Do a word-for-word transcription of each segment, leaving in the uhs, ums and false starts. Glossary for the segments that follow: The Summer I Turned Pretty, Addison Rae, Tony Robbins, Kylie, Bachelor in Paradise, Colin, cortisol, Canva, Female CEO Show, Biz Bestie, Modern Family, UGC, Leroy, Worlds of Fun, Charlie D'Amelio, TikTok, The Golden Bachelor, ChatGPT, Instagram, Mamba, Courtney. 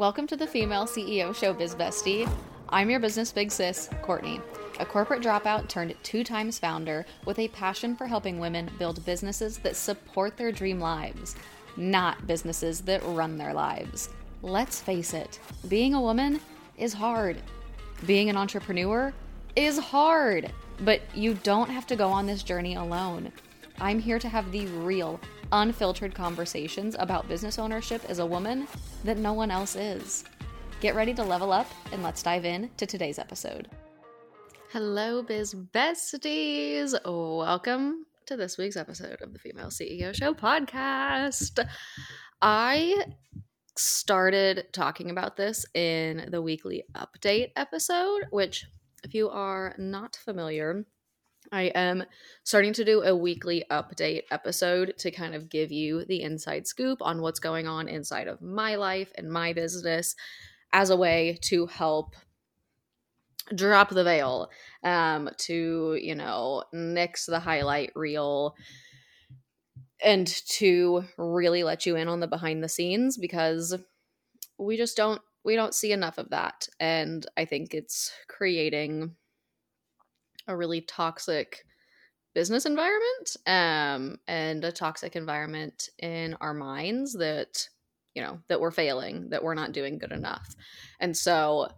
Welcome to the Female C E O Show, Biz Bestie. I'm your business big sis, Courtney, a corporate dropout turned two times founder with a passion for helping women build businesses that support their dream lives, not businesses that run their lives. Let's face it, being a woman is hard. Being an entrepreneur is hard, but you don't have to go on this journey alone. I'm here to have the real, unfiltered conversations about business ownership as a woman that no one else is. Get ready to level up and let's dive in to today's episode. Hello, Biz Besties. Welcome to this week's episode of the Female C E O Show podcast. I started talking about this in the weekly update episode, which if you are not familiar, I am starting to do a weekly update episode to kind of give you the inside scoop on what's going on inside of my life and my business as a way to help drop the veil, um, to, you know, nix the highlight reel and to really let you in on the behind the scenes, because we just don't, we don't see enough of that. And I think it's creating a really toxic business environment, um, and a toxic environment in our minds that, you know, that we're failing, that we're not doing good enough. And so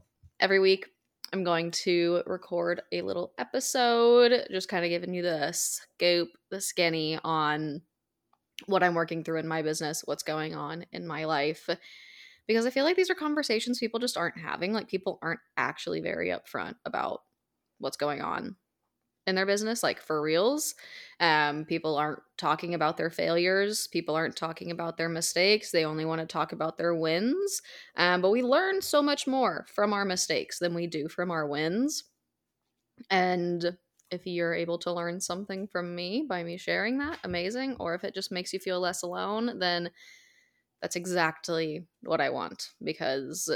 every week I'm going to record a little episode, just kind of giving you the scoop, the skinny on what I'm working through in my business, what's going on in my life, because I feel like these are conversations people just aren't having. Like, people aren't actually very upfront about what's going on in their business, like for reals. Um, people aren't talking about their failures. People aren't talking about their mistakes. They only want to talk about their wins. Um, but we learn so much more from our mistakes than we do from our wins. And if you're able to learn something from me by me sharing that, amazing. Or if it just makes you feel less alone, then that's exactly what I want, because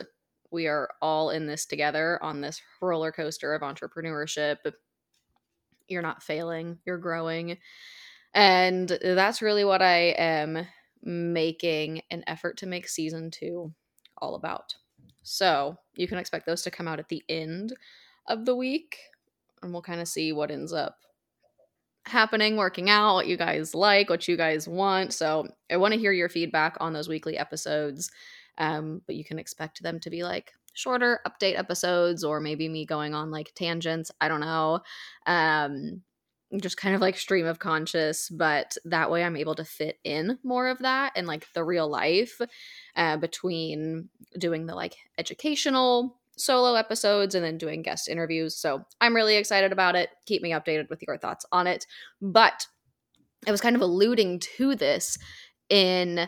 we are all in this together on this roller coaster of entrepreneurship. You're not failing, you're growing. And that's really what I am making an effort to make season two all about. So you can expect those to come out at the end of the week, and we'll kind of see what ends up happening, working out, what you guys like, what you guys want. So I want to hear your feedback on those weekly episodes. Um, but you can expect them to be like shorter update episodes, or maybe me going on like tangents. I don't know. Um, just kind of like stream of conscious, but that way I'm able to fit in more of that and like the real life, uh, between doing the like educational solo episodes and then doing guest interviews. So I'm really excited about it. Keep me updated with your thoughts on it. But I was kind of alluding to this in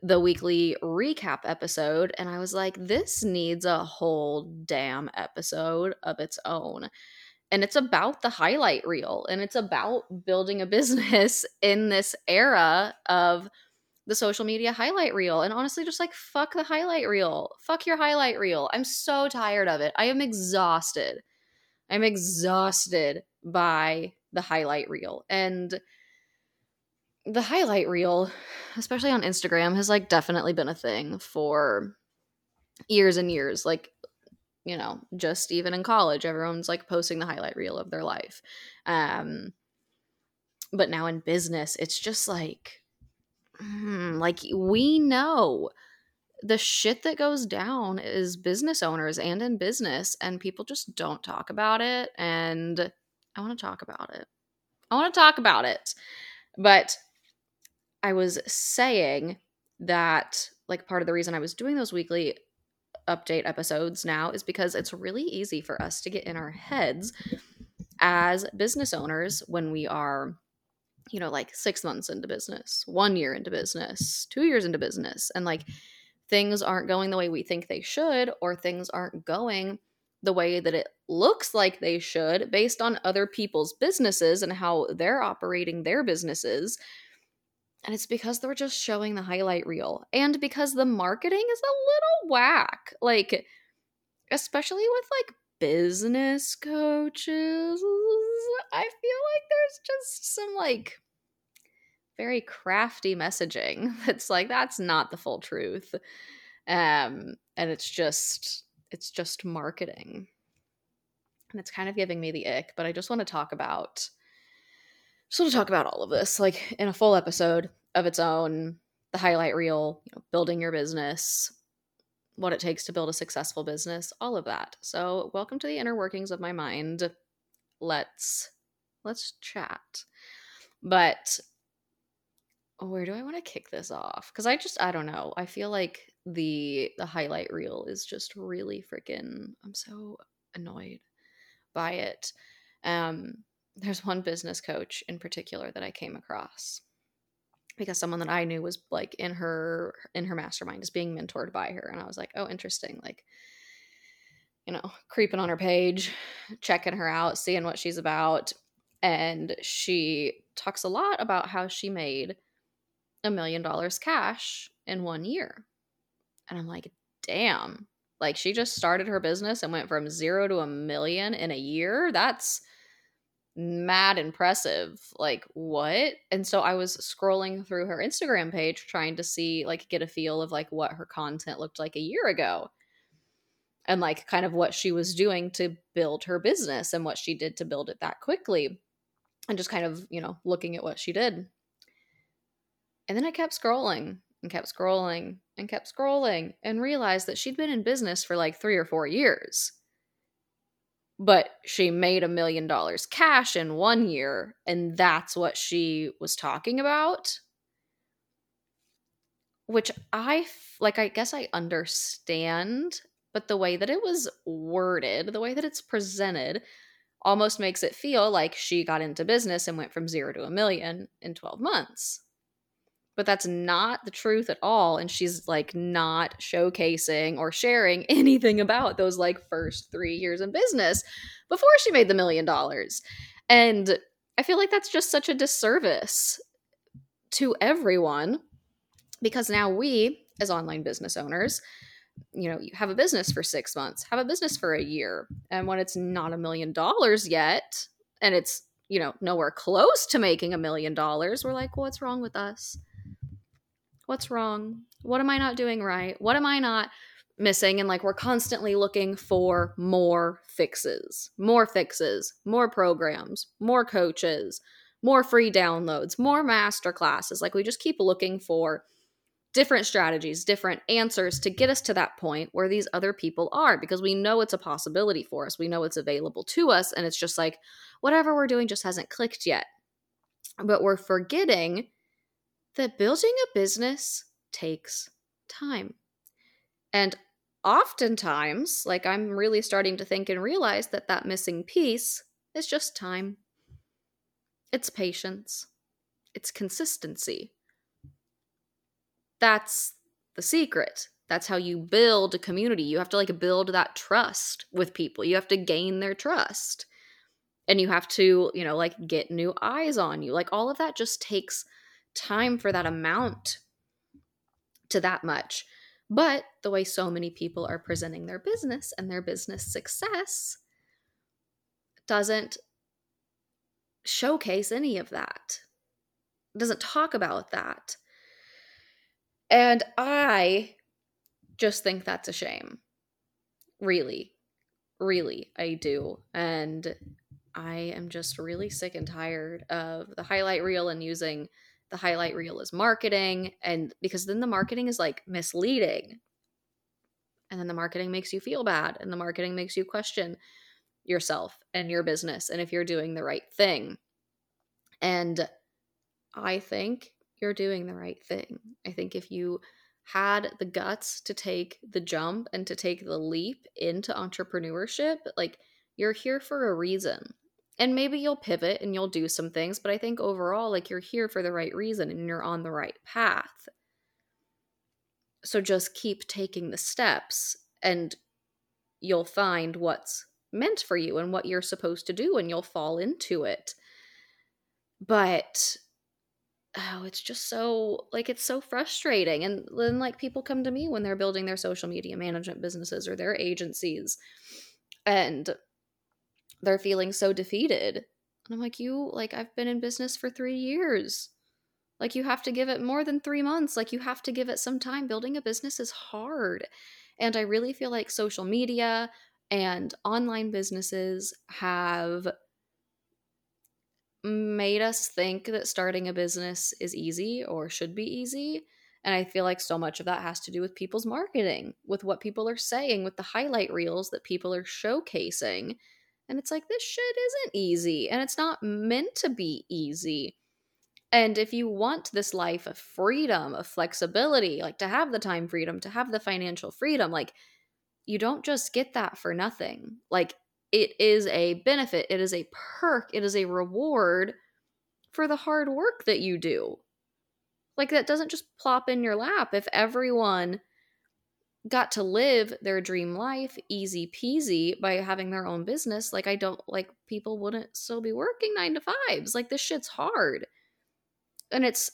the weekly recap episode, and I was like, this needs a whole damn episode of its own. And it's about the highlight reel, and it's about building a business in this era of the social media highlight reel. And honestly, just like, fuck the highlight reel. Fuck your highlight reel. I'm so tired of it. I am exhausted. I'm exhausted by the highlight reel. And the highlight reel, especially on Instagram, has like definitely been a thing for years and years. Like, you know, just even in college, everyone's like posting the highlight reel of their life. Um, but now in business, it's just like, like, we know the shit that goes down is business owners and in business, and people just don't talk about it. And I want to talk about it. I want to talk about it. But I was saying that like part of the reason I was doing those weekly update episodes now is because it's really easy for us to get in our heads as business owners when we are, you know, like six months into business, one year into business, two years into business, and like things aren't going the way we think they should, or things aren't going the way that it looks like they should based on other people's businesses and how they're operating their businesses. And it's because they're just showing the highlight reel, and because the marketing is a little whack, like especially with like business coaches. I feel like there's just some like very crafty messaging that's like, that's not the full truth. Um, and it's just, it's just marketing. And it's kind of giving me the ick, but I just want to talk about, just want to talk about all of this, like in a full episode of its own, the highlight reel, you know, building your business, what it takes to build a successful business, all of that. So welcome to the inner workings of my mind. Let's, let's chat. But where do I want to kick this off? Because I just, I don't know. I feel like the the highlight reel is just really freaking, I'm so annoyed by it. Um, there's one business coach in particular that I came across because someone that I knew was like in her, in her mastermind is being mentored by her. And I was like, oh, interesting. Like, you know, creeping on her page, checking her out, seeing what she's about. And she talks a lot about how she made a million dollars cash in one year. And I'm like, damn, like she just started her business and went from zero to a million in a year. That's mad impressive. Like what? And so I was scrolling through her Instagram page trying to see, like get a feel of like what her content looked like a year ago. And like kind of what she was doing to build her business and what she did to build it that quickly. And just kind of, you know, looking at what she did. And then I kept scrolling and kept scrolling and kept scrolling and realized that she'd been in business for like three or four years. But she made a million dollars cash in one year. And that's what she was talking about. Which I, like, I guess I understand. But the way that it was worded, the way that it's presented, almost makes it feel like she got into business and went from zero to a million in twelve months. But that's not the truth at all. And she's like not showcasing or sharing anything about those like first three years in business before she made the million dollars. And I feel like that's just such a disservice to everyone because now we, as online business owners, you know, you have a business for six months, have a business for a year. And when it's not a million dollars yet, and it's, you know, nowhere close to making a million dollars, we're like, well, what's wrong with us? What's wrong? What am I not doing right? What am I not missing? And like, we're constantly looking for more fixes, more fixes, more programs, more coaches, more free downloads, more masterclasses. Like we just keep looking for different strategies, different answers to get us to that point where these other people are, because we know it's a possibility for us. We know it's available to us. And it's just like, whatever we're doing just hasn't clicked yet. But we're forgetting that building a business takes time. And oftentimes, like I'm really starting to think and realize that that missing piece is just time. It's patience. It's consistency. That's the secret. That's how you build a community. You have to like build that trust with people. You have to gain their trust. And you have to, you know, like get new eyes on you. Like all of that just takes time for that amount to that much. But the way so many people are presenting their business and their business success doesn't showcase any of that. It doesn't talk about that. And I just think that's a shame. Really, really, I do. And I am just really sick and tired of the highlight reel and using the highlight reel is marketing, and because then the marketing is like misleading, and then the marketing makes you feel bad, and the marketing makes you question yourself and your business and if you're doing the right thing. And I think you're doing the right thing. I think if you had the guts to take the jump and to take the leap into entrepreneurship, like you're here for a reason. And maybe you'll pivot and you'll do some things, but I think overall, like you're here for the right reason and you're on the right path. So just keep taking the steps and you'll find what's meant for you and what you're supposed to do and you'll fall into it. But oh, it's just so like, it's so frustrating. And then like people come to me when they're building their social media management businesses or their agencies and they're feeling so defeated. And I'm like, you, like, I've been in business for three years. Like, you have to give it more than three months. Like, you have to give it some time. Building a business is hard. And I really feel like social media and online businesses have made us think that starting a business is easy or should be easy. And I feel like so much of that has to do with people's marketing, with what people are saying, with the highlight reels that people are showcasing. And it's like, this shit isn't easy, and it's not meant to be easy. And if you want this life of freedom, of flexibility, like to have the time freedom, to have the financial freedom, like, you don't just get that for nothing. Like, it is a benefit. It is a perk. It is a reward for the hard work that you do. Like, that doesn't just plop in your lap. If everyone got to live their dream life easy peasy by having their own business, like, I don't, like, people wouldn't still be working nine to fives. Like, this shit's hard. And it's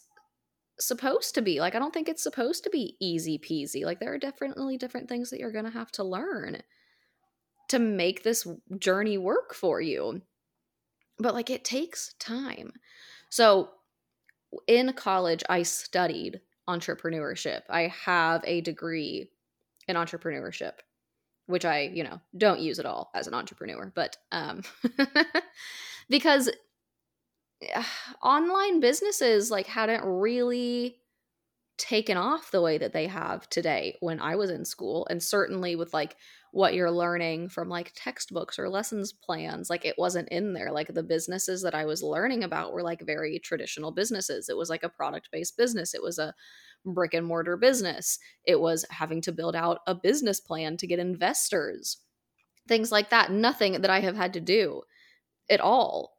supposed to be. Like, I don't think it's supposed to be easy peasy. Like, there are definitely different things that you're going to have to learn to make this journey work for you. But, like, it takes time. So in college, I studied entrepreneurship. I have a degree in entrepreneurship, which I, you know, don't use at all as an entrepreneur. But um, because online businesses, like, hadn't really taken off the way that they have today when I was in school. And certainly with, like, what you're learning from, like, textbooks or lessons plans, like, it wasn't in there. Like, the businesses that I was learning about were, like, very traditional businesses. It was like a product-based business. It was a brick and mortar business. It was having to build out a business plan to get investors, things like that. Nothing that I have had to do at all.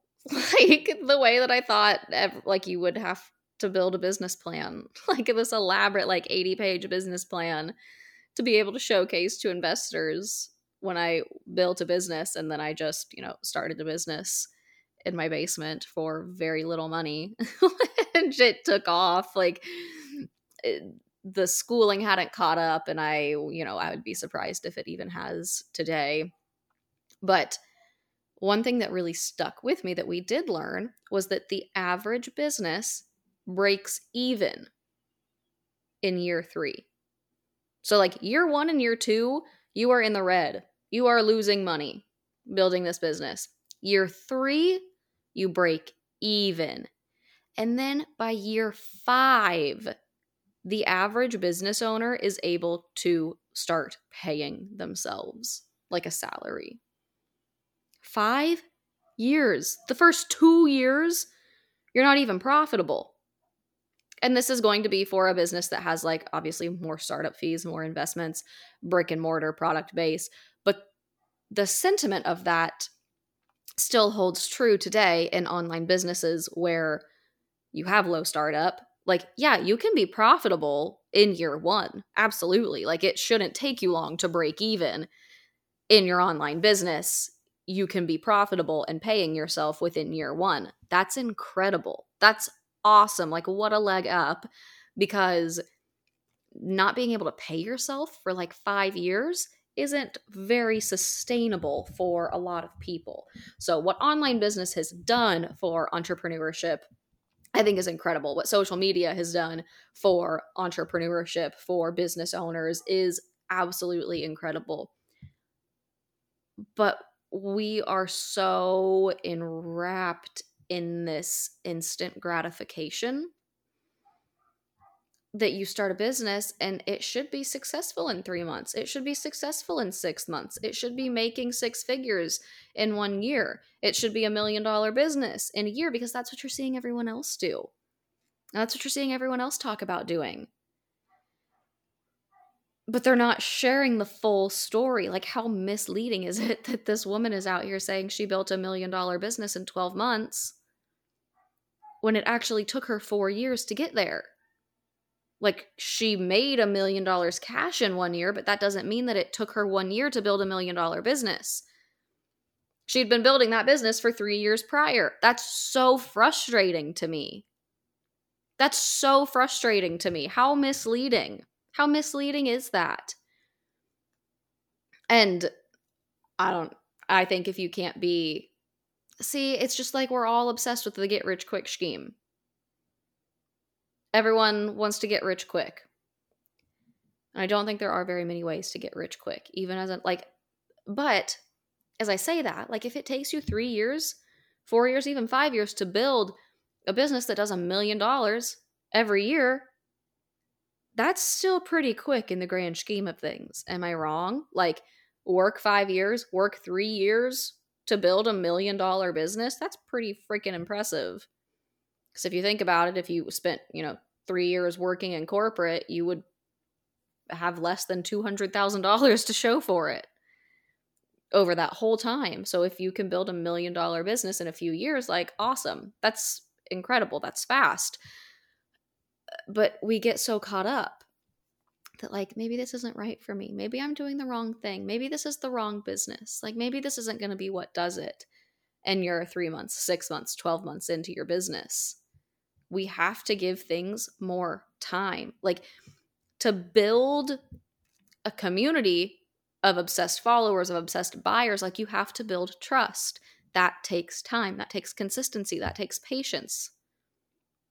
Like, the way that I thought, like, you would have to build a business plan, like this elaborate, like, eighty page business plan to be able to showcase to investors when I built a business. And then I just, you know, started a business in my basement for very little money and shit took off. Like, it, the schooling hadn't caught up, and I, you know, I would be surprised if it even has today. But one thing that really stuck with me that we did learn was that the average business breaks even in year three. So, like, year one and year two, you are in the red. You are losing money building this business. Year three, you break even. And then by year five, the average business owner is able to start paying themselves like a salary. Five years. The first two years, you're not even profitable. And this is going to be for a business that has, like, obviously more startup fees, more investments, brick and mortar product base. But the sentiment of that still holds true today in online businesses where you have low startup. Like, yeah, you can be profitable in year one. Absolutely. Like, it shouldn't take you long to break even in your online business. You can be profitable and paying yourself within year one. That's incredible. That's awesome. Like, what a leg up, because not being able to pay yourself for like five years isn't very sustainable for a lot of people. So what online business has done for entrepreneurship, I think, is incredible. What social media has done for entrepreneurship, for business owners, is absolutely incredible. But we are so enwrapped in this instant gratification that you start a business and it should be successful in three months. It should be successful in six months. It should be making six figures in one year. It should be a million dollar business in a year, because that's what you're seeing everyone else do. And that's what you're seeing everyone else talk about doing. But they're not sharing the full story. Like, how misleading is it that this woman is out here saying she built a million dollar business in twelve months when it actually took her four years to get there? Like, she made a million dollars cash in one year, but that doesn't mean that it took her one year to build a million dollar business. She'd been building that business for three years prior. That's so frustrating to me. That's so frustrating to me. How misleading. How misleading is that? And I don't, I think if you can't be, see, it's just like we're all obsessed with the get rich quick scheme. everyone wants to get rich quick. And I don't think there are very many ways to get rich quick, even as a, like, but as I say that, like, if it takes you three years, four years, even five years to build a business that does a million dollars every year, that's still pretty quick in the grand scheme of things. Am I wrong? Like, work five years, work three years to build a million dollar business. That's pretty freaking impressive. Because if you think about it, if you spent, you know, three years working in corporate, you would have less than two hundred thousand dollars to show for it over that whole time. So if you can build a million dollar business in a few years, like, awesome. That's incredible. That's fast. But we get so caught up that, like, maybe this isn't right for me. Maybe I'm doing the wrong thing. Maybe this is the wrong business. Like, maybe this isn't going to be what does it. And you're three months, six months, twelve months into your business. We have to give things more time. Like, to build a community of obsessed followers, of obsessed buyers, like, you have to build trust. That takes time. That takes consistency. That takes patience.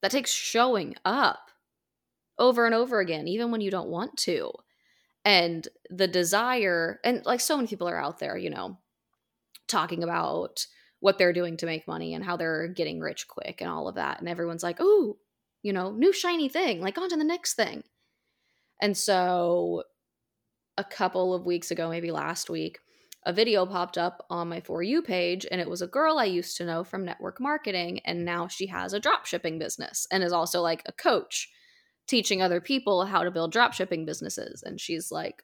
That takes showing up over and over again, even when you don't want to. And the desire, and like, so many people are out there, you know, talking about what they're doing to make money and how they're getting rich quick and all of that. And everyone's like, oh, you know, new shiny thing, like, on to the next thing. And so a couple of weeks ago, maybe last week, a video popped up on my For You page, and it was a girl I used to know from network marketing, and now she has a dropshipping business and is also, like, a coach teaching other people how to build dropshipping businesses. And she's, like,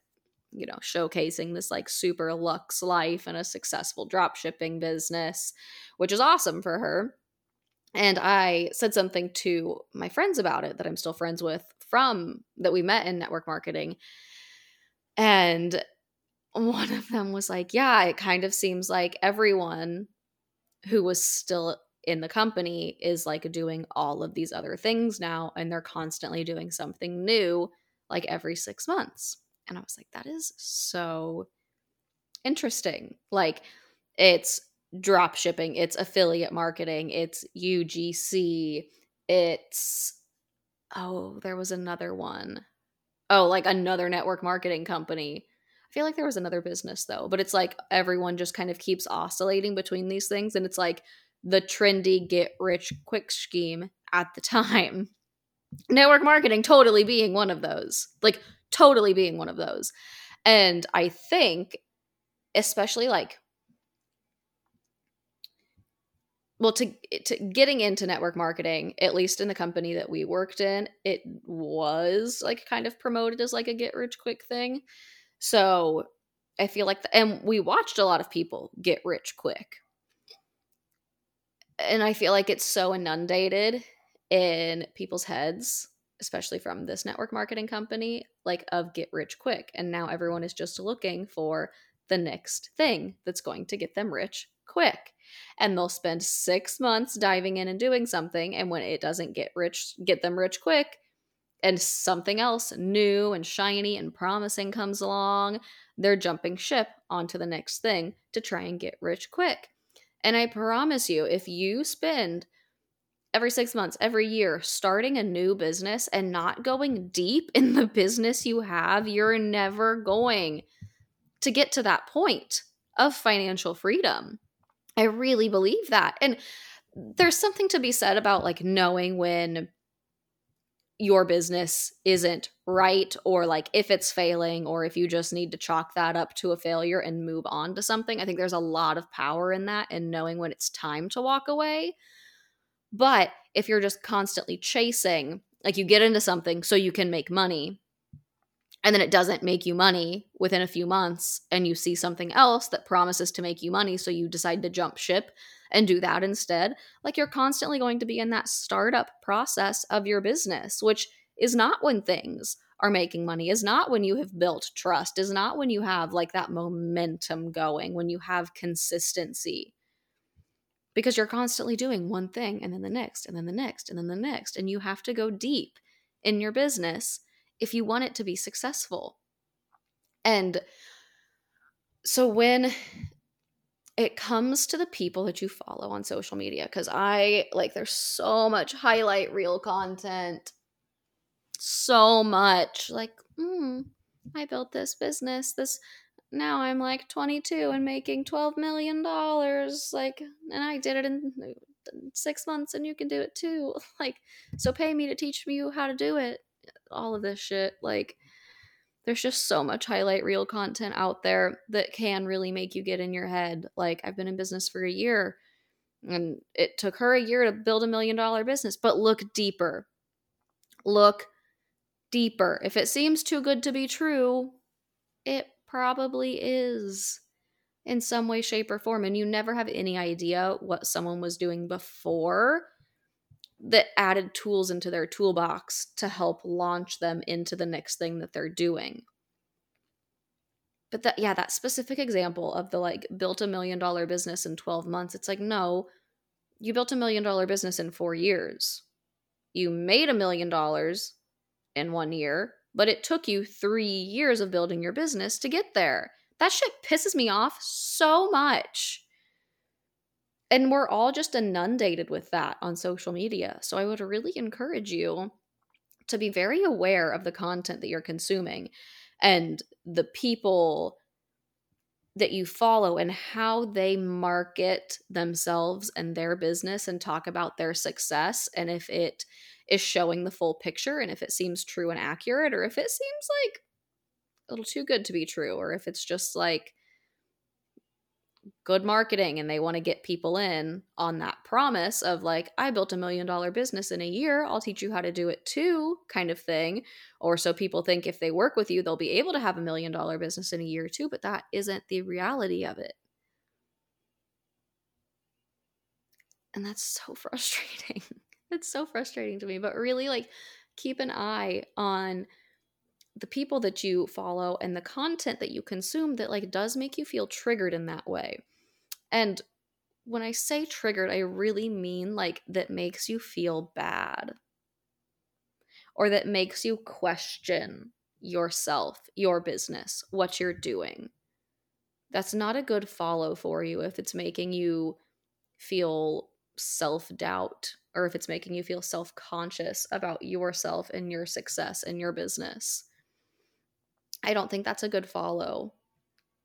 you know, showcasing this, like, super luxe life and a successful dropshipping business, which is awesome for her. And I said something to my friends about it that I'm still friends with from that we met in network marketing. And one of them was like, yeah, it kind of seems like everyone who was still in the company is, like, doing all of these other things now, and they're constantly doing something new, like, every six months. And I was like, that is so interesting. Like, it's drop shipping, it's affiliate marketing, it's U G C, it's, oh, there was another one. Oh, like, another network marketing company. I feel like there was another business though, but it's like everyone just kind of keeps oscillating between these things, and it's like the trendy get rich quick scheme at the time. Network marketing totally being one of those. Like, totally being one of those. And I think especially, like, well, to, to getting into network marketing, at least in the company that we worked in, it was, like, kind of promoted as, like, a get rich quick thing. So I feel like, the, and we watched a lot of people get rich quick. And I feel like it's so inundated in people's heads, especially from this network marketing company, like, of get rich quick. And now everyone is just looking for the next thing that's going to get them rich quick. And they'll spend six months diving in and doing something. And when it doesn't get rich, get them rich quick, and something else new and shiny and promising comes along, they're jumping ship onto the next thing to try and get rich quick. And I promise you, if you spend every six months, every year, starting a new business and not going deep in the business you have, you're never going to get to that point of financial freedom. I really believe that. And there's something to be said about, like, knowing when your business isn't right, or, like, if it's failing, or if you just need to chalk that up to a failure and move on to something. I think there's a lot of power in that, and knowing when it's time to walk away. But if you're just constantly chasing, like, you get into something so you can make money, and then it doesn't make you money within a few months, and you see something else that promises to make you money, so you decide to jump ship and do that instead. Like, you're constantly going to be in that startup process of your business, which is not when things are making money, is not when you have built trust, is not when you have, like, that momentum going, when you have consistency. Because you're constantly doing one thing, and then the next, and then the next, and then the next. And you have to go deep in your business if you want it to be successful. And so when it comes to the people that you follow on social media, because I, like, there's so much highlight reel content so much. Like, mm, I built this business. This now I'm like twenty-two and making twelve million dollars. Like, and I did it in six months and you can do it too. Like, so pay me to teach you how to do it. All of this shit. Like, there's just so much highlight reel content out there that can really make you get in your head. Like, I've been in business for a year and it took her a year to build a million dollar business, but look deeper. Look deeper. If it seems too good to be true, it probably is in some way, shape, or form. And you never have any idea what someone was doing before that added tools into their toolbox to help launch them into the next thing that they're doing. But that, yeah, that specific example of the like built a million dollar business in twelve months, it's like, no, you built a million dollar business in four years. You made a million dollars in one year, but it took you three years of building your business to get there. That shit pisses me off so much. And we're all just inundated with that on social media. So I would really encourage you to be very aware of the content that you're consuming and the people that you follow and how they market themselves and their business and talk about their success. And if it is showing the full picture and if it seems true and accurate, or if it seems like a little too good to be true, or if it's just like good marketing and they want to get people in on that promise of like, I built a million dollar business in a year, I'll teach you how to do it too, kind of thing. Or so people think if they work with you, they'll be able to have a million dollar business in a year too, but that isn't the reality of it. And that's so frustrating. It's so frustrating to me, but really like keep an eye on the people that you follow and the content that you consume that like does make you feel triggered in that way. And when I say triggered, I really mean like that makes you feel bad or that makes you question yourself, your business, what you're doing. That's not a good follow for you if it's making you feel self-doubt or if it's making you feel self-conscious about yourself and your success and your business. I don't think that's a good follow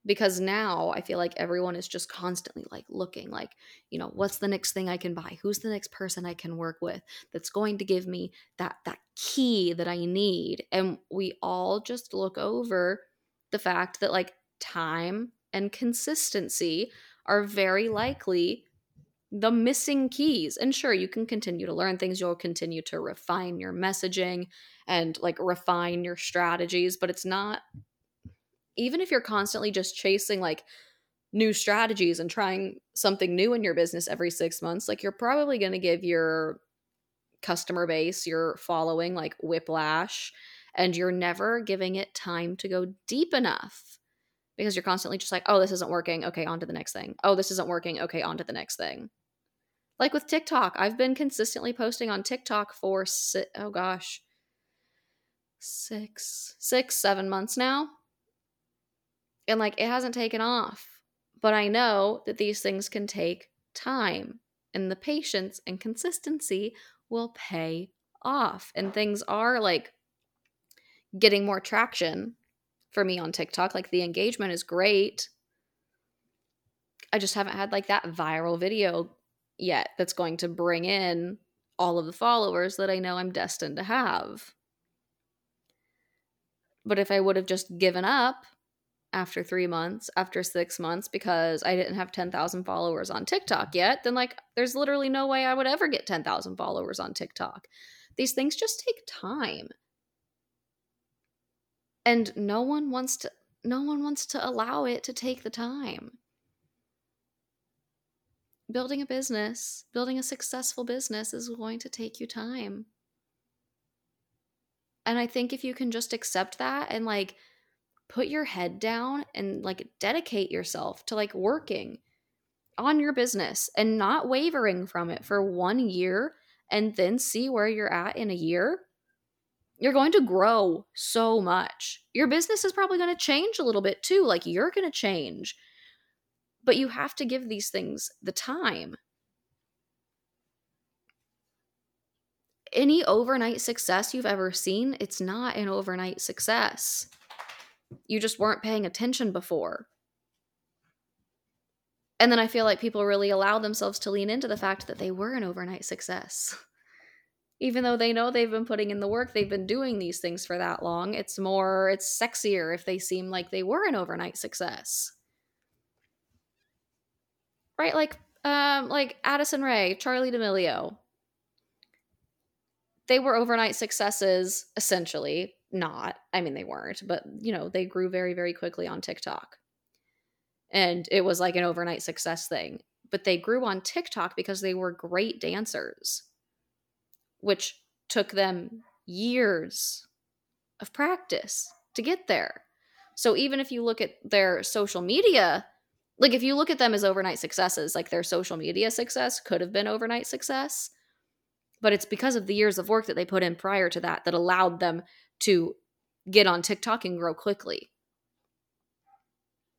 because now I feel like everyone is just constantly like looking like, you know, what's the next thing I can buy? Who's the next person I can work with that's going to give me that that key that I need? And we all just look over the fact that like time and consistency are very likely the missing keys. And sure, you can continue to learn things. You'll continue to refine your messaging and like refine your strategies, but it's not, even if you're constantly just chasing like new strategies and trying something new in your business every six months, like you're probably going to give your customer base, your following like whiplash, and you're never giving it time to go deep enough. Because you're constantly just like, oh, this isn't working. Okay, on to the next thing. Oh, this isn't working. Okay, on to the next thing. Like with TikTok, I've been consistently posting on TikTok for, si- oh gosh, six, six, seven months now. And like it hasn't taken off. But I know that these things can take time. And the patience and consistency will pay off. And things are like getting more traction for me on TikTok. Like the engagement is great. I just haven't had like that viral video yet that's going to bring in all of the followers that I know I'm destined to have. But if I would have just given up after three months, after six months, because I didn't have ten thousand followers on TikTok yet, then like there's literally no way I would ever get ten thousand followers on TikTok. These things just take time. And no one wants to no one wants to allow it to take the time. Building a business, building a successful business is going to take you time. And I think if you can just accept that and like put your head down and like dedicate yourself to like working on your business and not wavering from it for one year and then see where you're at in a year, you're going to grow so much. Your business is probably going to change a little bit too. Like you're going to change. But you have to give these things the time. any overnight success you've ever seen, it's not an overnight success. You just weren't paying attention before. And then I feel like people really allow themselves to lean into the fact that they were an overnight success. Even though they know they've been putting in the work, they've been doing these things for that long, it's more, it's sexier if they seem like they were an overnight success. Right? Like, um, like Addison Rae, Charlie D'Amelio. They were overnight successes, essentially. Not. I mean, they weren't, but, you know, they grew very, very quickly on TikTok. And it was like an overnight success thing. But they grew on TikTok because they were great dancers, which took them years of practice to get there. So even if you look at their social media, like if you look at them as overnight successes, like their social media success could have been overnight success, but it's because of the years of work that they put in prior to that that allowed them to get on TikTok and grow quickly.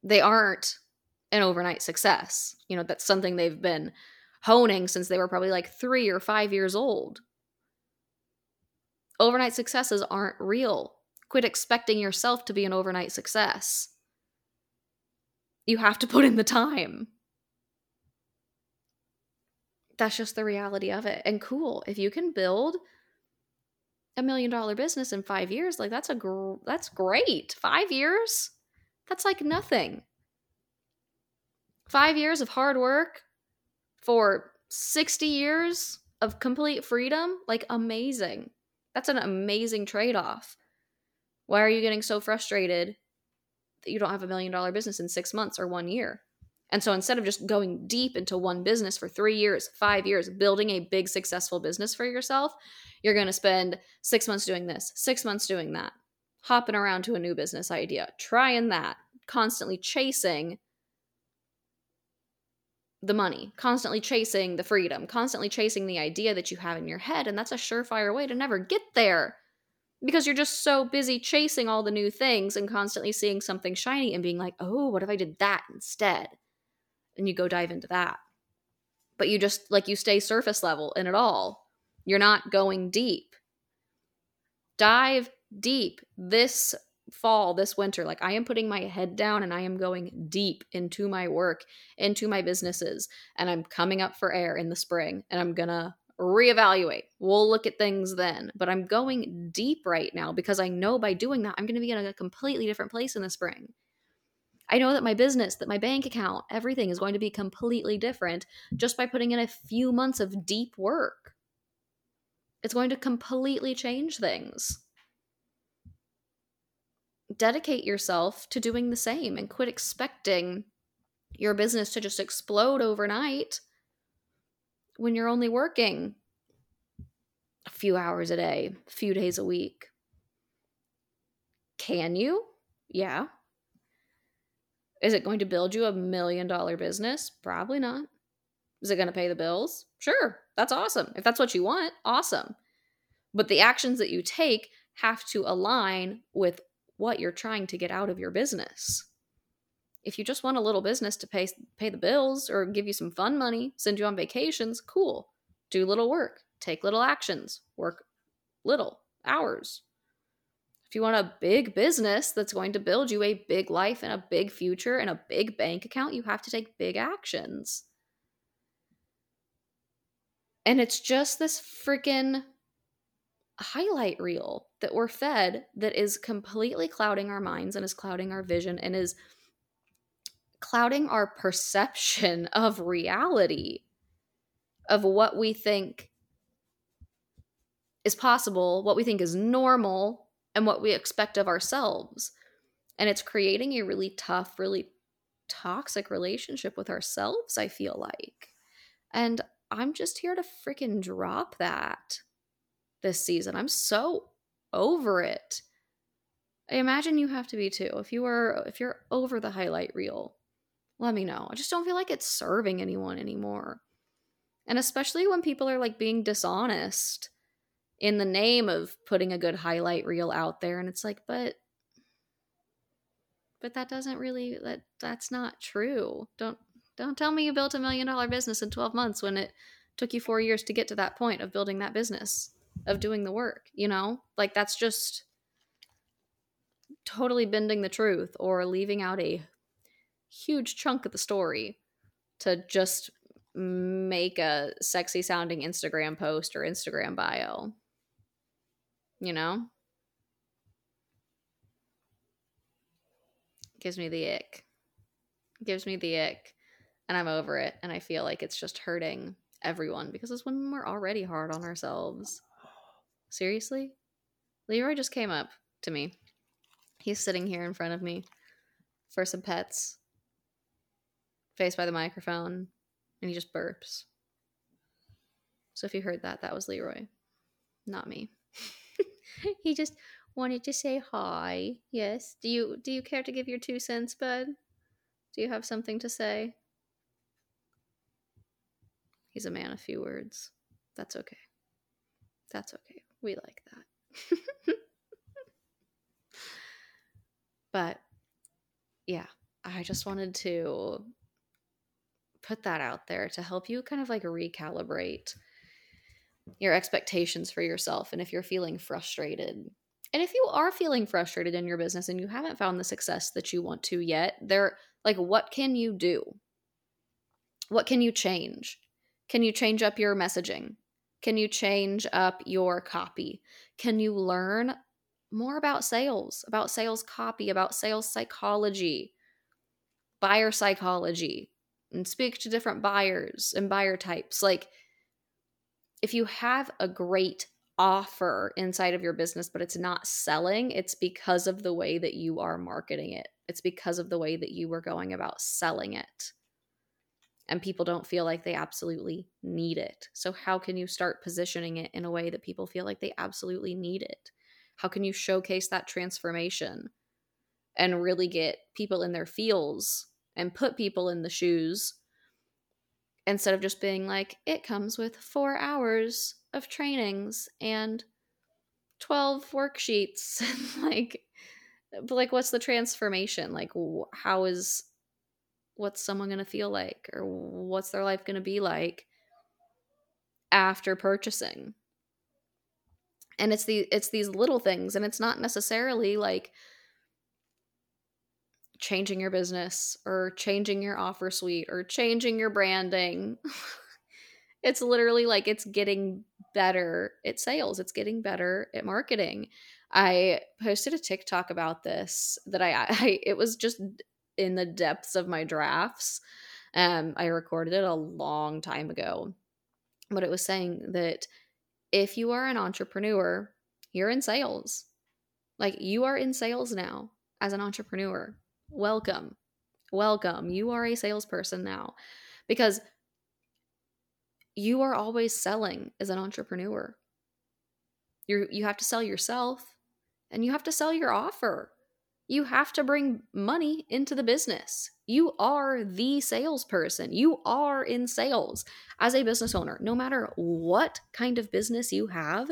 They aren't an overnight success. You know, that's something they've been honing since they were probably like three or five years old. Overnight successes aren't real. Quit expecting yourself to be an overnight success. You have to put in the time. That's just the reality of it. And cool, if you can build a million dollar business in five years, like that's a gr- that's great. Five years? That's like nothing. Five years of hard work for sixty years of complete freedom, like amazing. That's an amazing trade-off. Why are you getting so frustrated that you don't have a million dollar business in six months or one year? And so instead of just going deep into one business for three years, five years, building a big successful business for yourself, you're going to spend six months doing this, six months doing that, hopping around to a new business idea, trying that, constantly chasing the money, constantly chasing the freedom, constantly chasing the idea that you have in your head. And that's a surefire way to never get there because you're just so busy chasing all the new things and constantly seeing something shiny and being like, oh, what if I did that instead? And you go dive into that. But you just, like, you stay surface level in it all. You're not going deep. Dive deep this fall, this winter. Like, I am putting my head down and I am going deep into my work, into my businesses. And I'm coming up for air in the spring. And I'm going to reevaluate. We'll look at things then. But I'm going deep right now because I know by doing that, I'm going to be in a completely different place in the spring. I know that my business, that my bank account, everything is going to be completely different just by putting in a few months of deep work. It's going to completely change things. Dedicate yourself to doing the same and quit expecting your business to just explode overnight when you're only working a few hours a day, a few days a week. Can you? Yeah. Is it going to build you a million dollar business? Probably not. Is it going to pay the bills? Sure. That's awesome. If that's what you want, awesome. But the actions that you take have to align with what you're trying to get out of your business. If you just want a little business to pay pay the bills or give you some fun money, send you on vacations, cool. Do little work. Take little actions. Work little hours. If you want a big business that's going to build you a big life and a big future and a big bank account, you have to take big actions. And it's just this freaking highlight reel that we're fed that is completely clouding our minds and is clouding our vision and is clouding our perception of reality, of what we think is possible, what we think is normal, and what we expect of ourselves. And it's creating a really tough, really toxic relationship with ourselves, I feel like. And I'm just here to freaking drop that this season. I'm so over it. I imagine you have to be too. If you are, if you're over the highlight reel, let me know. I just don't feel like it's serving anyone anymore. And especially when people are like being dishonest in the name of putting a good highlight reel out there. And it's like, but, but that doesn't really, that that's not true. Don't, don't tell me you built a million dollar business in twelve months when it took you four years to get to that point of building that business. of doing the work, you know? Like, that's just totally bending the truth or leaving out a huge chunk of the story to just make a sexy sounding Instagram post or Instagram bio, you know? Gives me the ick. Gives me the ick. And I'm over it. And I feel like it's just hurting everyone because as women, we're already hard on ourselves. Seriously? Leroy just came up to me. He's sitting here in front of me for some pets, face by the microphone, and he just burps. So if you heard that, that was Leroy, not me. He just wanted to say hi. Yes. Do you do you care to give your two cents, bud? Do you have something to say? He's a man of few words. That's okay. That's okay. We like that. But yeah, I just wanted to put that out there to help you kind of like recalibrate your expectations for yourself. And if you're feeling frustrated, and if you are feeling frustrated in your business and you haven't found the success that you want to yet, there, like, what can you do? What can you change? Can you change up your messaging? Can you change up your copy? Can you learn more about sales, about sales copy, about sales psychology, buyer psychology, and speak to different buyers and buyer types? Like, if you have a great offer inside of your business, but it's not selling, it's because of the way that you are marketing it. It's because of the way that you were going about selling it. And people don't feel like they absolutely need it. So how can you start positioning it in a way that people feel like they absolutely need it? How can you showcase that transformation and really get people in their feels and put people in the shoes instead of just being like, it comes with four hours of trainings and twelve worksheets. like, but like, what's the transformation? Like, how is... what's someone going to feel like, or what's their life going to be like after purchasing? And it's the, it's these little things, and it's not necessarily like changing your business or changing your offer suite or changing your branding. It's literally like, it's getting better at sales. It's getting better at marketing. I posted a TikTok about this that I, I it was just in the depths of my drafts. Um, I recorded it a long time ago, but it was saying that if you are an entrepreneur, you're in sales. Like, you are in sales now as an entrepreneur. Welcome. Welcome. You are a salesperson now, because you are always selling as an entrepreneur. You you have to sell yourself, and you have to sell your offer. You have to bring money into the business. You are the salesperson. You are in sales as a business owner. No matter what kind of business you have,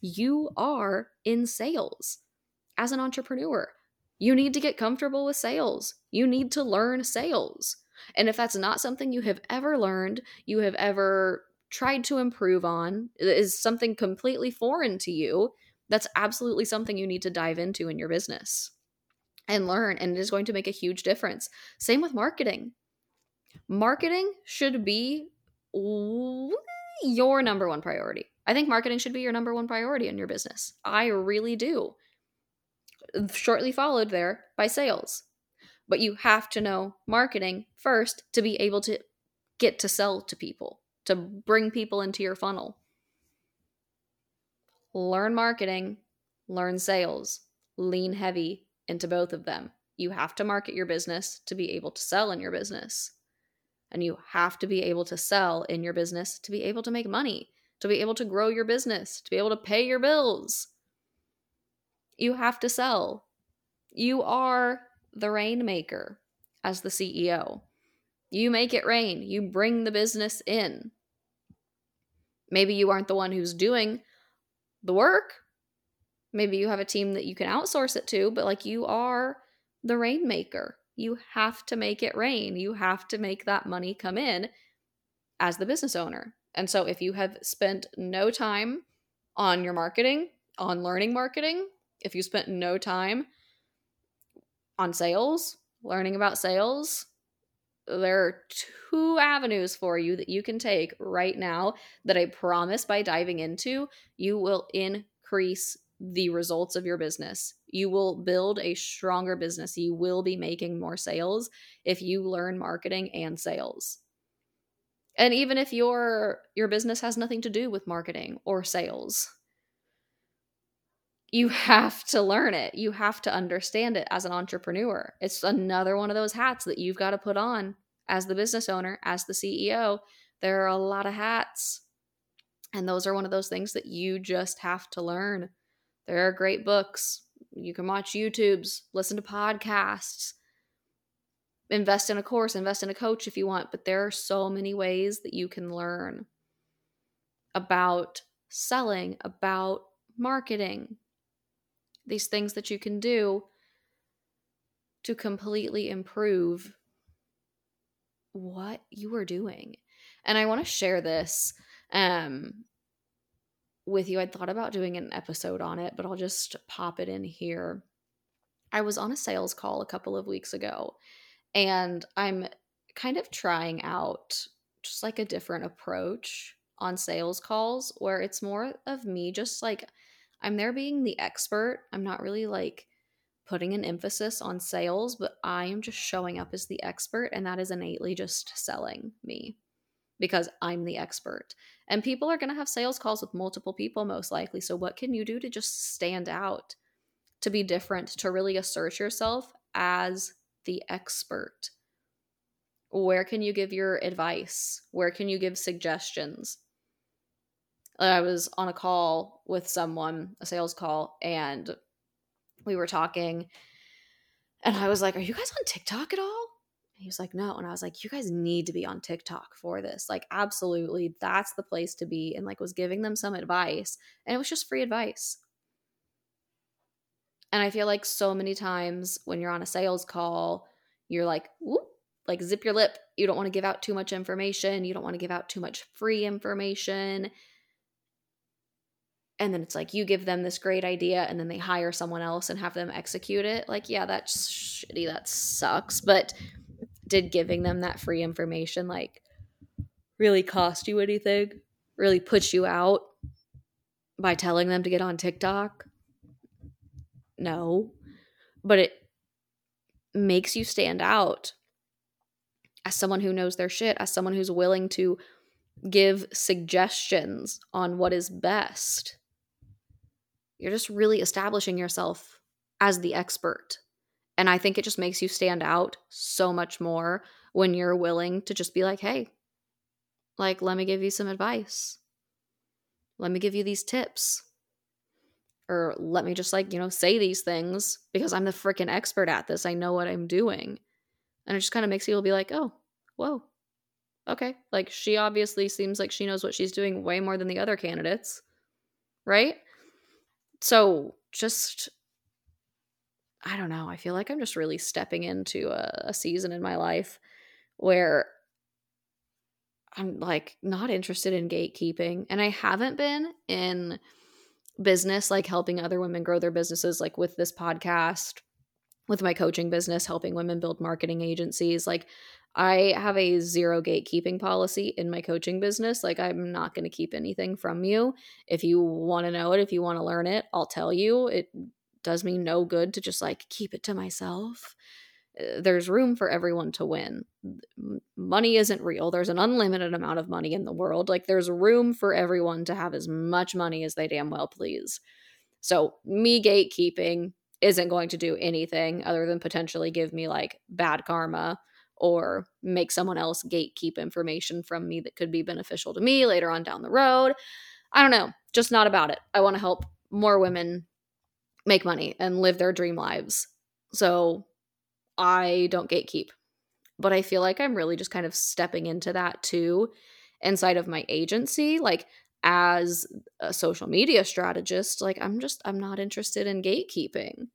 you are in sales as an entrepreneur. You need to get comfortable with sales. You need to learn sales. And if that's not something you have ever learned, you have ever tried to improve on, is something completely foreign to you, that's absolutely something you need to dive into in your business and learn, and it is going to make a huge difference. Same with marketing. Marketing should be your number one priority. I think marketing should be your number one priority in your business. I really do. Shortly followed there by sales. But you have to know marketing first to be able to get to sell to people, to bring people into your funnel. Learn marketing, learn sales, lean heavy into both of them. You have to market your business to be able to sell in your business. And you have to be able to sell in your business to be able to make money, to be able to grow your business, to be able to pay your bills. You have to sell. You are the rainmaker as the C E O. You make it rain. You bring the business in. Maybe you aren't the one who's doing the work. Maybe you have a team that you can outsource it to, but like, you are the rainmaker. You have to make it rain. You have to make that money come in as the business owner. And so if you have spent no time on your marketing, on learning marketing, if you spent no time on sales, learning about sales, there are two avenues for you that you can take right now that I promise by diving into, you will increase the results of your business. You will build a stronger business. You will be making more sales if you learn marketing and sales. And even if your your business has nothing to do with marketing or sales, you have to learn it. You have to understand it as an entrepreneur. It's another one of those hats that you've got to put on as the business owner, as the C E O. There are a lot of hats, and those are one of those things that you just have to learn. There are great books. You can watch YouTubes, listen to podcasts, invest in a course, invest in a coach if you want, but there are so many ways that you can learn about selling, about marketing, these things that you can do to completely improve what you are doing. And I want to share this, um, with you. I thought about doing an episode on it, but I'll just pop it in here. I was on a sales call a couple of weeks ago, and I'm kind of trying out just like a different approach on sales calls where it's more of me just like, I'm there being the expert. I'm not really like putting an emphasis on sales, but I am just showing up as the expert, and that is innately just selling me, because I'm the expert. And people are going to have sales calls with multiple people most likely. So what can you do to just stand out, to be different, to really assert yourself as the expert? Where can you give your advice? Where can you give suggestions? I was on a call with someone, a sales call, and we were talking, and I was like, are you guys on TikTok at all? He was like, no. And I was like, you guys need to be on TikTok for this. Like, absolutely. That's the place to be. And like was giving them some advice, and it was just free advice. And I feel like so many times when you're on a sales call, you're like, whoop, like zip your lip. You don't want to give out too much information. You don't want to give out too much free information. And then it's like you give them this great idea, and then they hire someone else and have them execute it. Like, yeah, that's shitty. That sucks. But did giving them that free information like really cost you anything? Really put you out by telling them to get on TikTok? No. But it makes you stand out as someone who knows their shit, as someone who's willing to give suggestions on what is best. You're just really establishing yourself as the expert. And I think it just makes you stand out so much more when you're willing to just be like, hey, like, let me give you some advice. Let me give you these tips. Or let me just like, you know, say these things because I'm the freaking expert at this. I know what I'm doing. And it just kind of makes people be like, oh, whoa, okay. Like, she obviously seems like she knows what she's doing way more than the other candidates, right? So just... I don't know. I feel like I'm just really stepping into a, a season in my life where I'm like not interested in gatekeeping. And I haven't been in business, like helping other women grow their businesses, like with this podcast, with my coaching business, helping women build marketing agencies. Like, I have a zero gatekeeping policy in my coaching business. Like, I'm not going to keep anything from you. If you want to know it, if you want to learn it, I'll tell you. It does me no good to just like keep it to myself. There's room for everyone to win. Money isn't real. There's an unlimited amount of money in the world. Like, there's room for everyone to have as much money as they damn well please. So me gatekeeping isn't going to do anything other than potentially give me like bad karma or make someone else gatekeep information from me that could be beneficial to me later on down the road. I don't know. Just not about it. I want to help more women make money and live their dream lives. So I don't gatekeep. But I feel like I'm really just kind of stepping into that too inside of my agency. Like, as a social media strategist, like I'm just, I'm not interested in gatekeeping.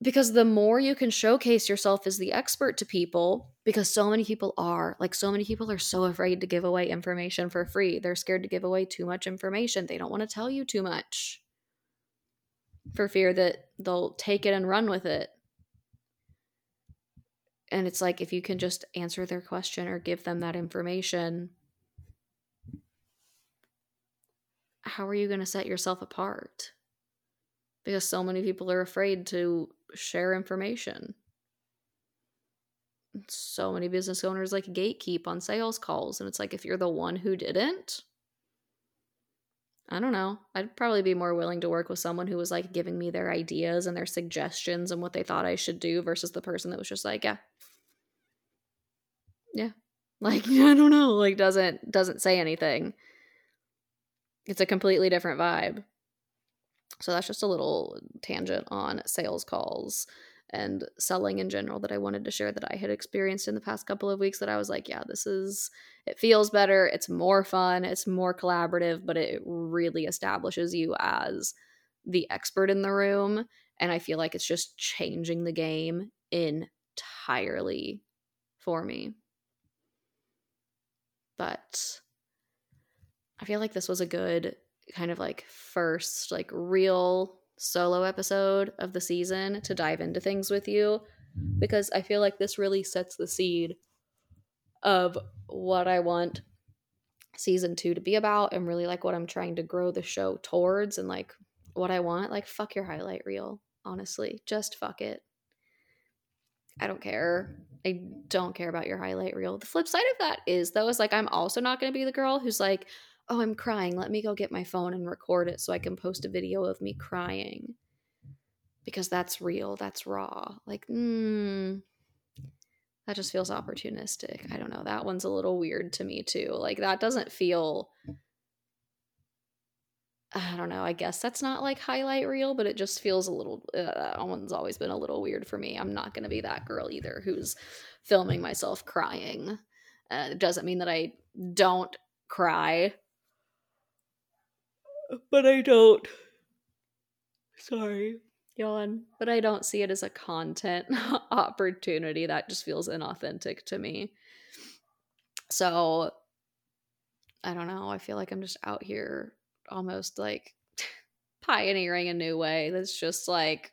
Because the more you can showcase yourself as the expert to people, because so many people are, like so many people are so afraid to give away information for free. They're scared to give away too much information. They don't want to tell you too much for fear that they'll take it and run with it. And it's like, if you can just answer their question or give them that information, how are you going to set yourself apart? Because so many people are afraid to share information. So many business owners like gatekeep on sales calls. And it's like, if you're the one who didn't, I don't know. I'd probably be more willing to work with someone who was like giving me their ideas and their suggestions and what they thought I should do versus the person that was just like, yeah. Yeah. Like, I don't know. Like doesn't, doesn't say anything. It's a completely different vibe. So that's just a little tangent on sales calls and selling in general that I wanted to share that I had experienced in the past couple of weeks that I was like, yeah, this is, it feels better. It's more fun. It's more collaborative, but it really establishes you as the expert in the room. And I feel like it's just changing the game entirely for me. But I feel like this was a good kind of like first like real solo episode of the season to dive into things with you, because I feel like this really sets the seed of what I want season two to be about and really like what I'm trying to grow the show towards and like what I want. Like, fuck your highlight reel, honestly. Just fuck it. I don't care. I don't care about your highlight reel. The flip side of that is though is like I'm also not going to be the girl who's like, oh, I'm crying. Let me go get my phone and record it so I can post a video of me crying. Because that's real. That's raw. Like, mm, that just feels opportunistic. I don't know. That one's a little weird to me too. Like that doesn't feel, I don't know. I guess that's not like highlight reel, but it just feels a little, uh, that one's always been a little weird for me. I'm not going to be that girl either who's filming myself crying. Uh, it doesn't mean that I don't cry. But I don't, sorry, yawn, but I don't see it as a content opportunity. That just feels inauthentic to me. So, I don't know. I feel like I'm just out here almost like pioneering a new way that's just like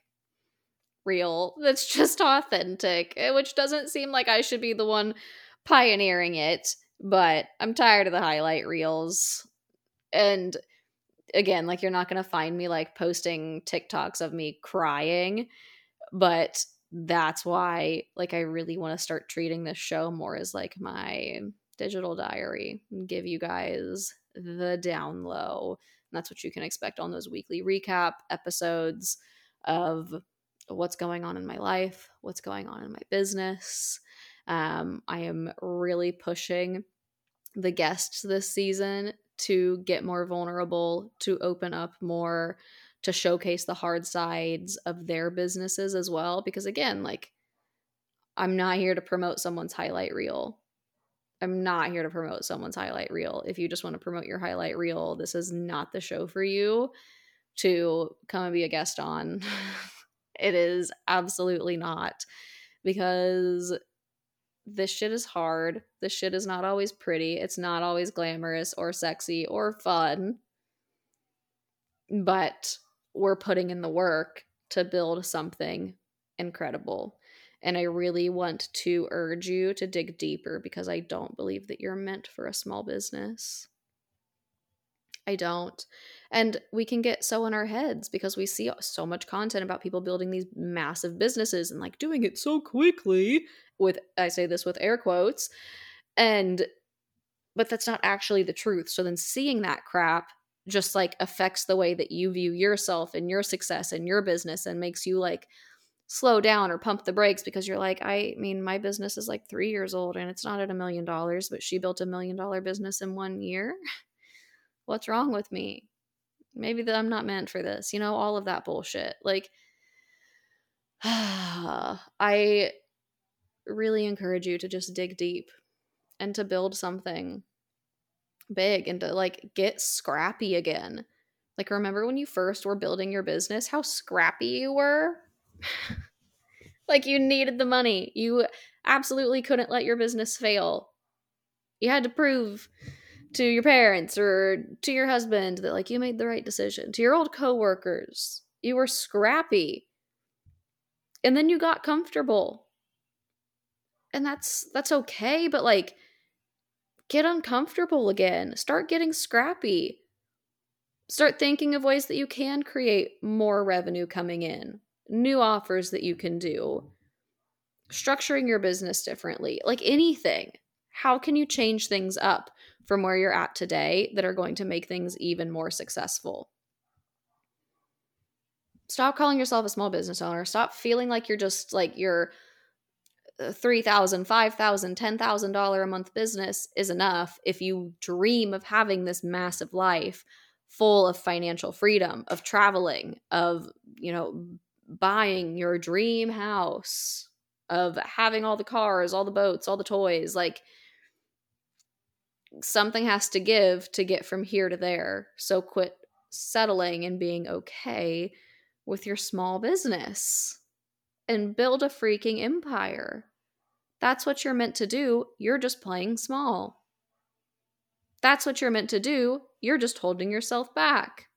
real, that's just authentic, which doesn't seem like I should be the one pioneering it, but I'm tired of the highlight reels. And again, like you're not going to find me like posting TikToks of me crying, but that's why like I really want to start treating this show more as like my digital diary and give you guys the down low. And that's what you can expect on those weekly recap episodes of what's going on in my life, what's going on in my business. Um, I am really pushing the guests this season to get more vulnerable, to open up more, to showcase the hard sides of their businesses as well. Because again, like I'm not here to promote someone's highlight reel. I'm not here to promote someone's highlight reel. If you just want to promote your highlight reel, this is not the show for you to come and be a guest on. It is absolutely not, because this shit is hard. This shit is not always pretty. It's not always glamorous or sexy or fun. But we're putting in the work to build something incredible. And I really want to urge you to dig deeper, because I don't believe that you're meant for a small business. I don't. And we can get so in our heads because we see so much content about people building these massive businesses and like doing it so quickly with, I say this with air quotes, and, but that's not actually the truth. So then seeing that crap just like affects the way that you view yourself and your success and your business and makes you like slow down or pump the brakes, because you're like, I mean, my business is like three years old and it's not at a million dollars, but she built a million dollar business in one year. What's wrong with me? Maybe that I'm not meant for this, you know, all of that bullshit. Like, I really encourage you to just dig deep and to build something big and to like get scrappy again. Like, remember when you first were building your business, how scrappy you were? Like, you needed the money. You absolutely couldn't let your business fail. You had to prove to your parents or to your husband that, like, you made the right decision. To your old coworkers, you were scrappy. And then you got comfortable. And that's that's okay, but, like, get uncomfortable again. Start getting scrappy. Start thinking of ways that you can create more revenue coming in, new offers that you can do, structuring your business differently, like anything. How can you change things up from where you're at today that are going to make things even more successful? Stop calling yourself a small business owner. Stop feeling like you're just like your three thousand dollars, five thousand dollars, ten thousand dollars a month business is enough if you dream of having this massive life full of financial freedom, of traveling, of, you know, buying your dream house, of having all the cars, all the boats, all the toys. Like, something has to give to get from here to there. So quit settling and being okay with your small business and build a freaking empire. That's what you're meant to do. You're just playing small. That's what you're meant to do. You're just holding yourself back.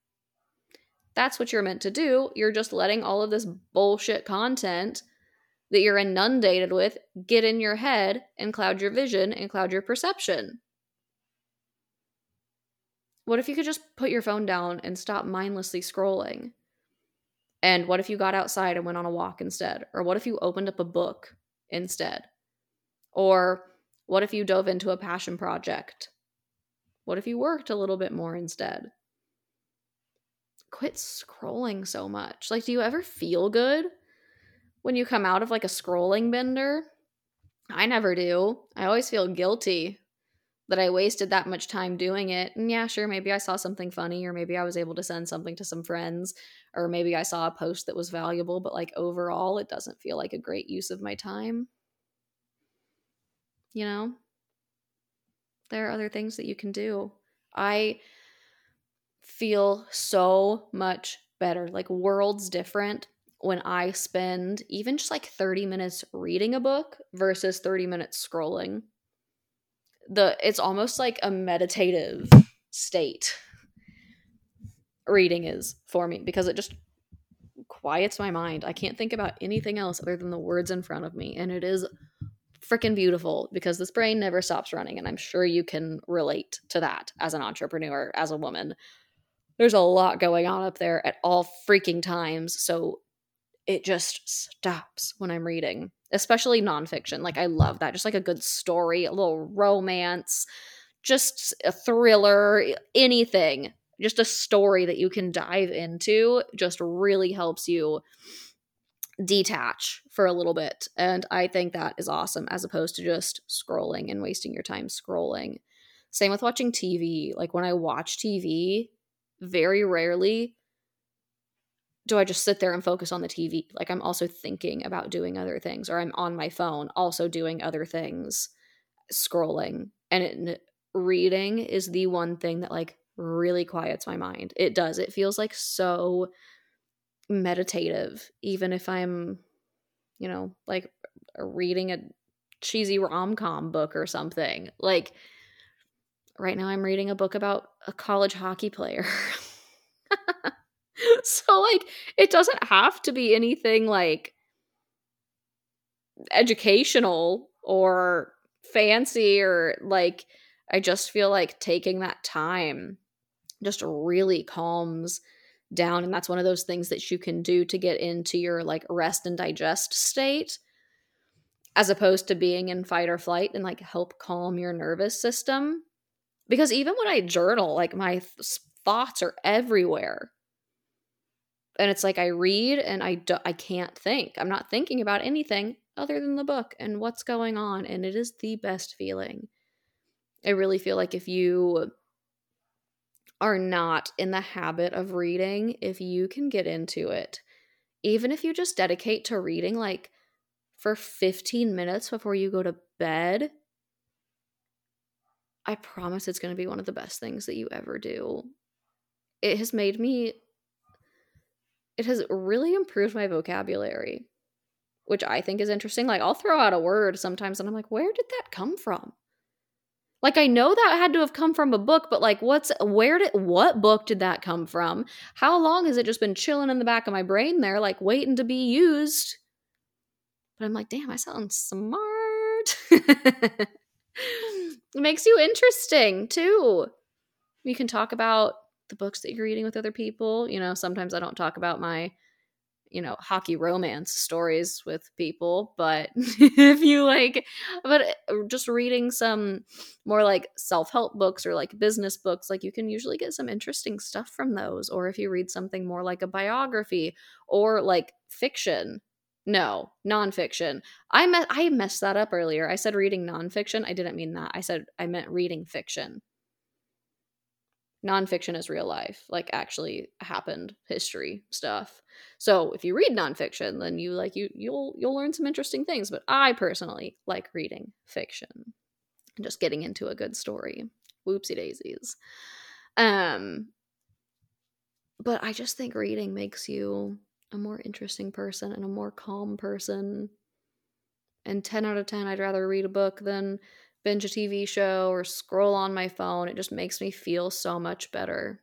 That's what you're meant to do. You're just letting all of this bullshit content that you're inundated with get in your head and cloud your vision and cloud your perception. What if you could just put your phone down and stop mindlessly scrolling? And what if you got outside and went on a walk instead? Or what if you opened up a book instead? Or what if you dove into a passion project? What if you worked a little bit more instead? Quit scrolling so much. Like, do you ever feel good when you come out of like a scrolling bender? I never do. I always feel guilty that I wasted that much time doing it. And yeah, sure, maybe I saw something funny, or maybe I was able to send something to some friends, or maybe I saw a post that was valuable, but like overall, it doesn't feel like a great use of my time. You know? There are other things that you can do. I feel so much better, like worlds different, when I spend even just like thirty minutes reading a book versus thirty minutes scrolling. The it's almost like a meditative state reading is for me, because it just quiets my mind. I can't think about anything else other than the words in front of me, and it is freaking beautiful because this brain never stops running, and I'm sure you can relate to that as an entrepreneur, as a woman. There's a lot going on up there at all freaking times, so it just stops when I'm reading, especially nonfiction. Like, I love that. Just like a good story, a little romance, just a thriller, anything. Just a story that you can dive into just really helps you detach for a little bit. And I think that is awesome, as opposed to just scrolling and wasting your time scrolling. Same with watching T V. Like, when I watch T V, very rarely do I just sit there and focus on the T V. Like, I'm also thinking about doing other things, or I'm on my phone also doing other things, scrolling. And it, reading is the one thing that like really quiets my mind. It does. It feels like so meditative, even if I'm, you know, like reading a cheesy rom-com book or something. Like, right now I'm reading a book about a college hockey player. So like, it doesn't have to be anything like educational or fancy, or like, I just feel like taking that time just really calms down. And that's one of those things that you can do to get into your like rest and digest state, as opposed to being in fight or flight, and like help calm your nervous system. Because even when I journal, like my th- thoughts are everywhere. And it's like I read and I, do- I can't think. I'm not thinking about anything other than the book and what's going on. And it is the best feeling. I really feel like if you are not in the habit of reading, if you can get into it, even if you just dedicate to reading like for fifteen minutes before you go to bed, I promise it's going to be one of the best things that you ever do. It has made me... It has really improved my vocabulary. which I think is interesting. Like, I'll throw out a word sometimes and I'm like, where did that come from? Like, I know that had to have come from a book, but like, what's, where did, what book did that come from? How long has it just been chilling in the back of my brain there, like waiting to be used? But I'm like, damn, I sound smart. It makes you interesting too. You can talk about the books that you're reading with other people. You know, sometimes I don't talk about my, you know, hockey romance stories with people, but if you like, but just reading some more like self-help books or like business books, like you can usually get some interesting stuff from those. Or if you read something more like a biography or like fiction, no, nonfiction. I me- I messed that up earlier. I said reading nonfiction. I didn't mean that. I said, I meant reading fiction. Nonfiction is real life, like actually happened history stuff. So if you read nonfiction, then you like you you'll you'll learn some interesting things. But I personally like reading fiction and just getting into a good story. Whoopsie daisies. Um, but I just think reading makes you a more interesting person and a more calm person. And ten out of ten, I'd rather read a book than binge a T V show or scroll on my phone. It just makes me feel so much better.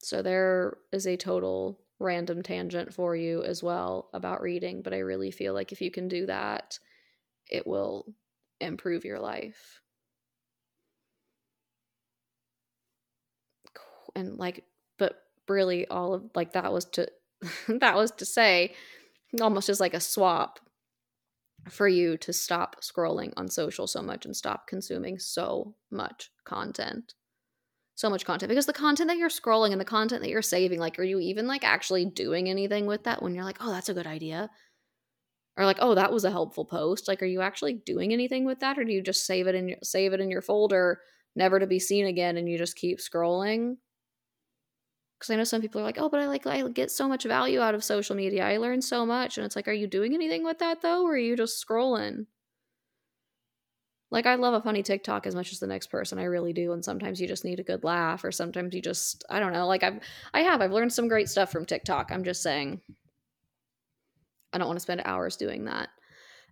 So there is a total random tangent for you as well about reading, but I really feel like if you can do that, it will improve your life. And like, but really all of like that was to, that was to say almost as like a swap for you to stop scrolling on social so much and stop consuming so much content. So much content. Because the content that you're scrolling and the content that you're saving, like, are you even, like, actually doing anything with that when you're like, oh, that's a good idea? Or like, oh, that was a helpful post. Like, are you actually doing anything with that? Or do you just save it in your, save it in your folder, never to be seen again, and you just keep scrolling? Because I know some people are like, oh, but I like I get so much value out of social media. I learn so much. And it's like, are you doing anything with that, though? Or are you just scrolling? Like, I love a funny TikTok as much as the next person. I really do. And sometimes you just need a good laugh, or sometimes you just, I don't know. Like, I've, I have. I've learned some great stuff from TikTok. I'm just saying, I don't want to spend hours doing that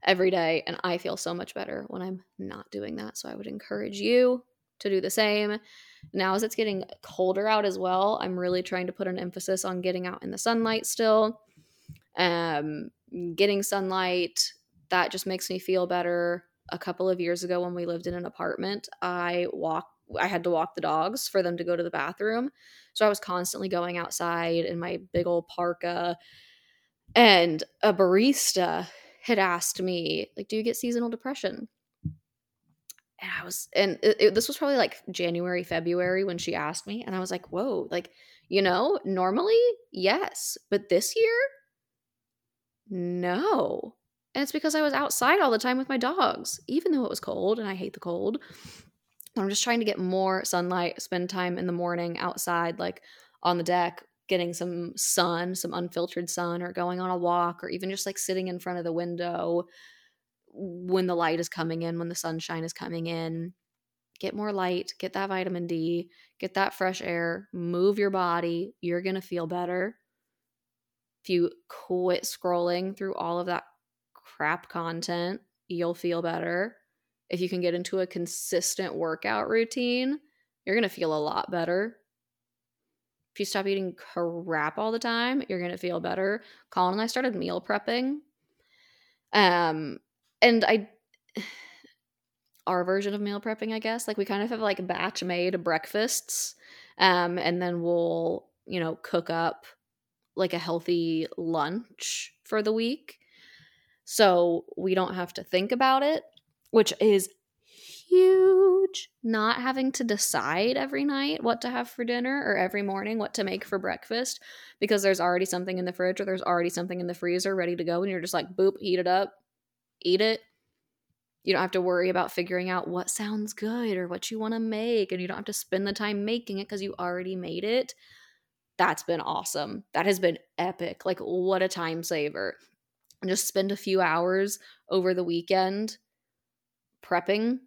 every day. And I feel so much better when I'm not doing that. So I would encourage you to do the same. Now, as it's getting colder out as well, I'm really trying to put an emphasis on getting out in the sunlight still. Um, getting sunlight, that just makes me feel better. A couple of years ago when we lived in an apartment, I walk, I had to walk the dogs for them to go to the bathroom. So I was constantly going outside in my big old parka. And a barista had asked me, like, do you get seasonal depression? And I was, and it, it, this was probably like January, February when she asked me. And I was like, whoa, like, you know, normally, yes. But this year, no. And it's because I was outside all the time with my dogs, even though it was cold, and I hate the cold. I'm just trying to get more sunlight, spend time in the morning outside, like on the deck, getting some sun, some unfiltered sun, or going on a walk, or even just like sitting in front of the window when the light is coming in, when the sunshine is coming in. Get more light, get that vitamin D, get that fresh air, move your body. You're going to feel better if you quit scrolling through all of that crap content. You'll feel better if you can get into a consistent workout routine. You're gonna feel a lot better if you stop eating crap all the time. You're gonna feel better. Colin and I started meal prepping, um and I our version of meal prepping, I guess, like we kind of have like batch made breakfasts, um and then we'll, you know, cook up like a healthy lunch for the week. So we don't have to think about it, which is huge. Not having to decide every night what to have for dinner, or every morning what to make for breakfast, because there's already something in the fridge or there's already something in the freezer ready to go. And you're just like, boop, heat it up, eat it. You don't have to worry about figuring out what sounds good or what you want to make. And you don't have to spend the time making it because you already made it. That's been awesome. That has been epic. Like, what a time saver. And just spend a few hours over the weekend prepping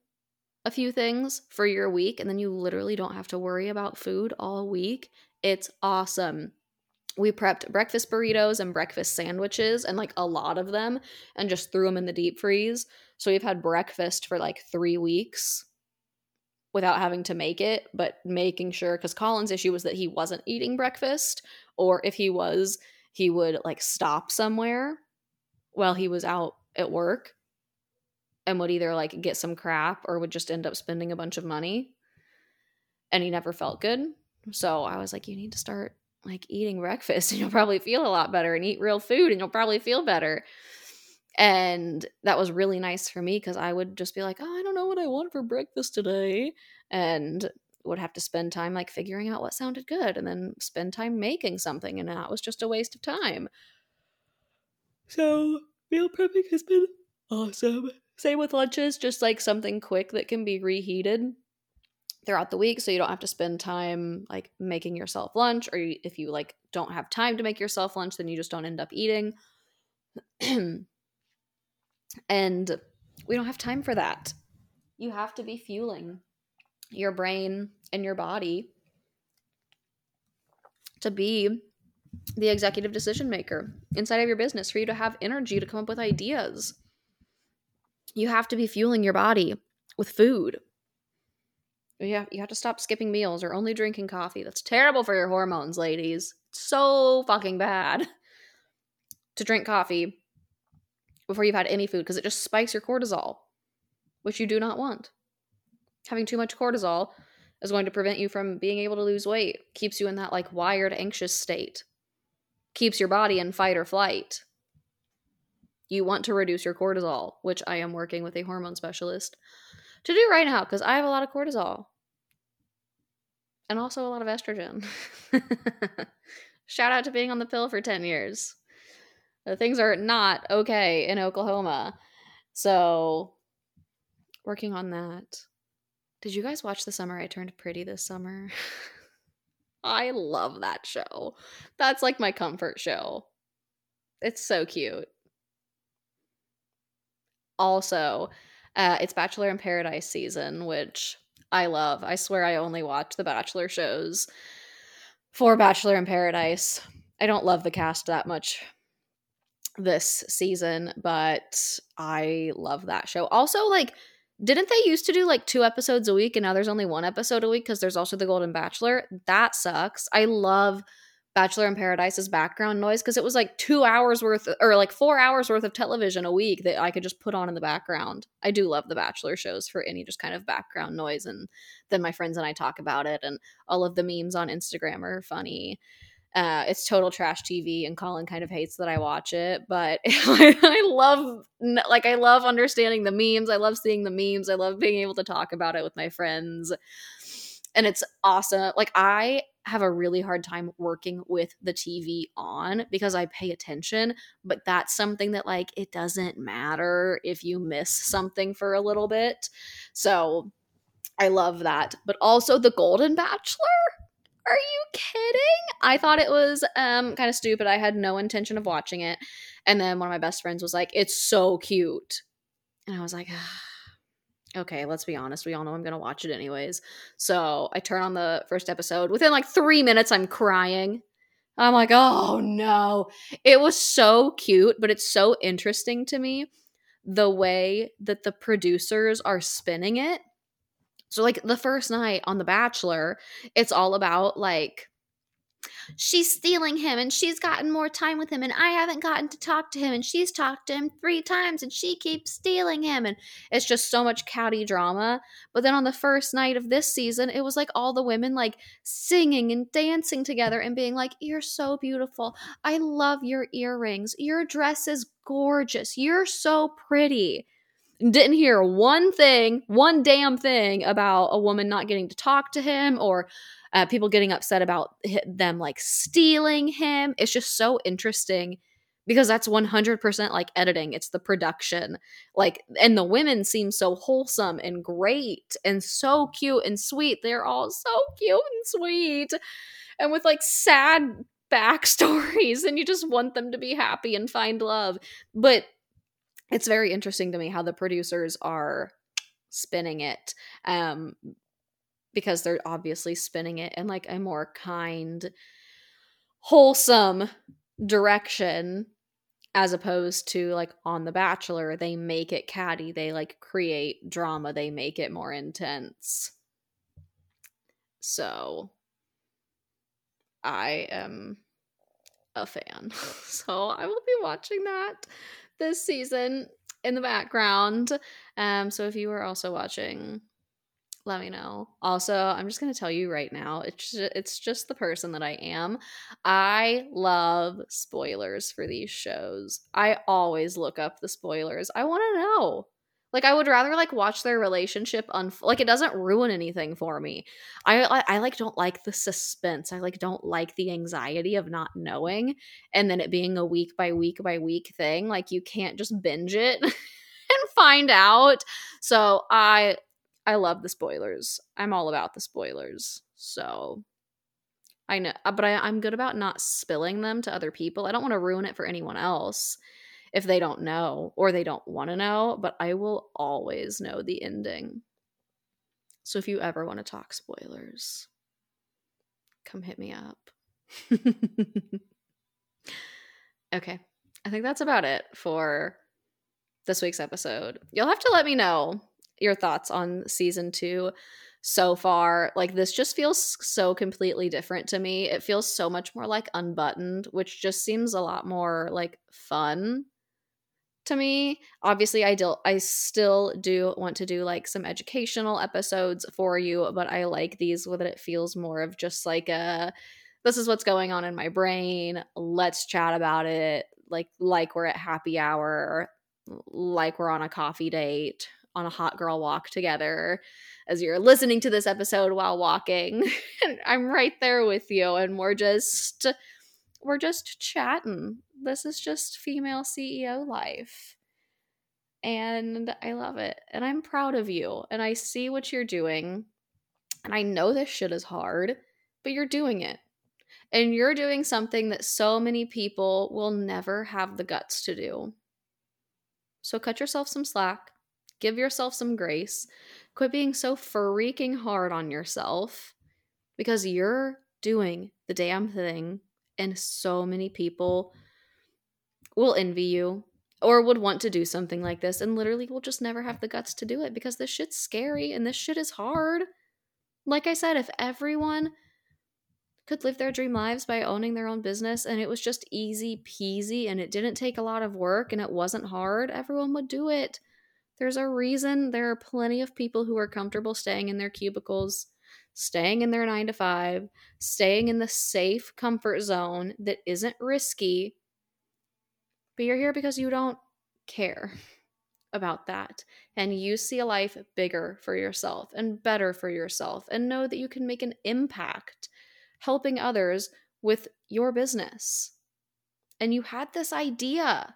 a few things for your week, and then you literally don't have to worry about food all week. It's awesome. we prepped breakfast burritos and breakfast sandwiches, and like a lot of them, and just threw them in the deep freeze. So we've had breakfast for like three weeks without having to make it, but making sure, because Colin's issue was that he wasn't eating breakfast, or if he was, he would like stop somewhere while he was out at work and would either like get some crap or would just end up spending a bunch of money, and he never felt good. So I was like, you need to start like eating breakfast and you'll probably feel a lot better, and eat real food and you'll probably feel better. And that was really nice for me, because I would just be like, oh, I don't know what I want for breakfast today, and would have to spend time like figuring out what sounded good, and then spend time making something, and that was just a waste of time. So meal prepping has been awesome. Same with lunches, just like something quick that can be reheated throughout the week, so you don't have to spend time like making yourself lunch, or you, if you like don't have time to make yourself lunch, then you just don't end up eating. And we don't have time for that. You have to be fueling your brain and your body to be the executive decision maker inside of your business, for you to have energy to come up with ideas. You have to be fueling your body with food. You have, you have to stop skipping meals or only drinking coffee. That's terrible for your hormones, ladies. It's so fucking bad to drink coffee before you've had any food, because it just spikes your cortisol, which you do not want. Having too much cortisol is going to prevent you from being able to lose weight. Keeps you in that like wired, anxious state. Keeps your body in fight or flight. You want to reduce your cortisol, which I am working with a hormone specialist to do right now, because I have a lot of cortisol. And also a lot of estrogen. Shout out to being on the pill for ten years. Things are not okay in Oklahoma. So, working on that. Did you guys watch The Summer I Turned Pretty this summer? I love that show. That's like my comfort show. It's so cute. Also, uh, it's Bachelor in Paradise season, which I love. I swear I only watch the Bachelor shows for Bachelor in Paradise. I don't love the cast that much this season, but I love that show. Also, like, didn't they used to do like two episodes a week, and now there's only one episode a week because there's also The Golden Bachelor? That sucks. I love Bachelor in Paradise's background noise, because it was like two hours worth or like four hours worth of television a week that I could just put on in the background. I do love the Bachelor shows for any just kind of background noise, and then my friends and I talk about it, and all of the memes on Instagram are funny. Uh, it's total trash T V, and Colin kind of hates that I watch it, but I love, like, I love understanding the memes. I love seeing the memes. I love being able to talk about it with my friends, and it's awesome. Like, I have a really hard time working with the T V on because I pay attention, but that's something that, like, it doesn't matter if you miss something for a little bit. So I love that. But also The Golden Bachelor? Are you kidding? I thought it was um, kind of stupid. I had no intention of watching it. And then one of my best friends was like, it's so cute. And I was like, okay, let's be honest. We all know I'm going to watch it anyways. So I turn on the first episode. Within like three minutes, I'm crying. I'm like, oh no. It was so cute, but it's so interesting to me the way that the producers are spinning it. So, like, the first night on The Bachelor, it's all about, like, she's stealing him, and she's gotten more time with him, and I haven't gotten to talk to him, and she's talked to him three times, and she keeps stealing him. And it's just so much catty drama. But then on the first night of this season, it was, like, all the women, like, singing and dancing together and being like, you're so beautiful. I love your earrings. Your dress is gorgeous. You're so pretty. Didn't hear one thing, one damn thing about a woman not getting to talk to him, or uh, people getting upset about them like stealing him. It's just so interesting because that's one hundred percent like editing. It's the production, like, and the women seem so wholesome and great and so cute and sweet. They're all so cute and sweet, and with like sad backstories, and you just want them to be happy and find love, but it's very interesting to me how the producers are spinning it, um, because they're obviously spinning it in like a more kind, wholesome direction, as opposed to like on The Bachelor, they make it catty, they like create drama, they make it more intense. So I am a fan. So I will be watching that this season in the background. Um, so if you are also watching, let me know. Also, I'm just going to tell you right now, it's just, it's just the person that I am. I love spoilers for these shows. I always look up the spoilers. I want to know. Like, I would rather, like, watch their relationship unfold. Like, it doesn't ruin anything for me. I, I, I, like, don't like the suspense. I, like, don't like the anxiety of not knowing and then it being a week by week by week thing. Like, you can't just binge it and find out. So I I love the spoilers. I'm all about the spoilers. So I know. But I, I'm good about not spilling them to other people. I don't want to ruin it for anyone else if they don't know or they don't want to know, but I will always know the ending. So if you ever want to talk spoilers, come hit me up. Okay. I think that's about it for this week's episode. You'll have to let me know your thoughts on season two so far. Like, this just feels so completely different to me. It feels so much more like Unbuttoned, which just seems a lot more like fun to me. Obviously, I do, I still do want to do like some educational episodes for you, but I like these with it. It feels more of just like a, this is what's going on in my brain. Let's chat about it. Like, like we're at happy hour, like we're on a coffee date, on a hot girl walk together as you're listening to this episode while walking. And I'm right there with you. And we're just, we're just chatting. This is just female C E O life. And I love it. And I'm proud of you. And I see what you're doing. And I know this shit is hard, but you're doing it. And you're doing something that so many people will never have the guts to do. So cut yourself some slack. Give yourself some grace. Quit being so freaking hard on yourself, because you're doing the damn thing and so many people will envy you or would want to do something like this and literally will just never have the guts to do it, because this shit's scary and this shit is hard. Like I said, if everyone could live their dream lives by owning their own business and it was just easy peasy and it didn't take a lot of work and it wasn't hard, everyone would do it. There's a reason there are plenty of people who are comfortable staying in their cubicles, staying in their nine to five, staying in the safe comfort zone that isn't risky. But you're here because you don't care about that. And you see a life bigger for yourself and better for yourself, and know that you can make an impact helping others with your business. And you had this idea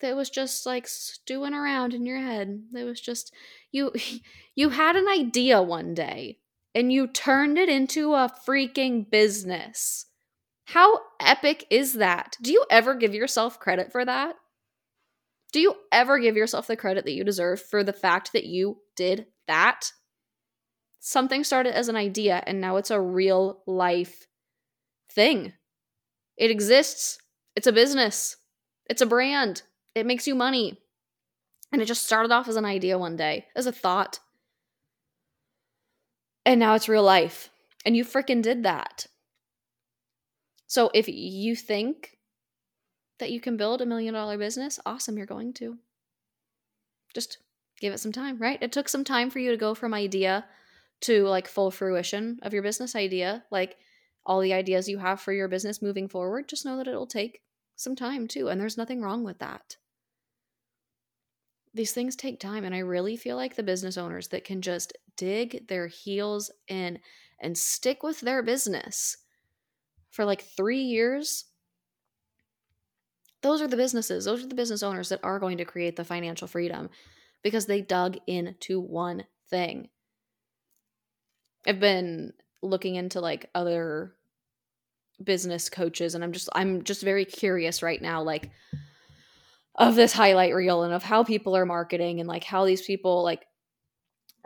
that was just like stewing around in your head. That was just, you you had an idea one day and you turned it into a freaking business. How epic is that? Do you ever give yourself credit for that? Do you ever give yourself the credit that you deserve for the fact that you did that? Something started as an idea and now it's a real life thing. It exists. It's a business. It's a brand. It makes you money. And it just started off as an idea one day, as a thought. And now it's real life. And you freaking did that. So if you think that you can build a million dollar business, awesome, you're going to. Just give it some time, right? It took some time for you to go from idea to like full fruition of your business idea. Like all the ideas you have for your business moving forward, just know that it'll take some time too, and there's nothing wrong with that. These things take time, and I really feel like the business owners that can just dig their heels in and stick with their business for like three years, those are the businesses, those are the business owners that are going to create the financial freedom, because they dug into one thing. I've been looking into like other business coaches, and I'm just I'm just very curious right now, like of this highlight reel and of how people are marketing and like how these people like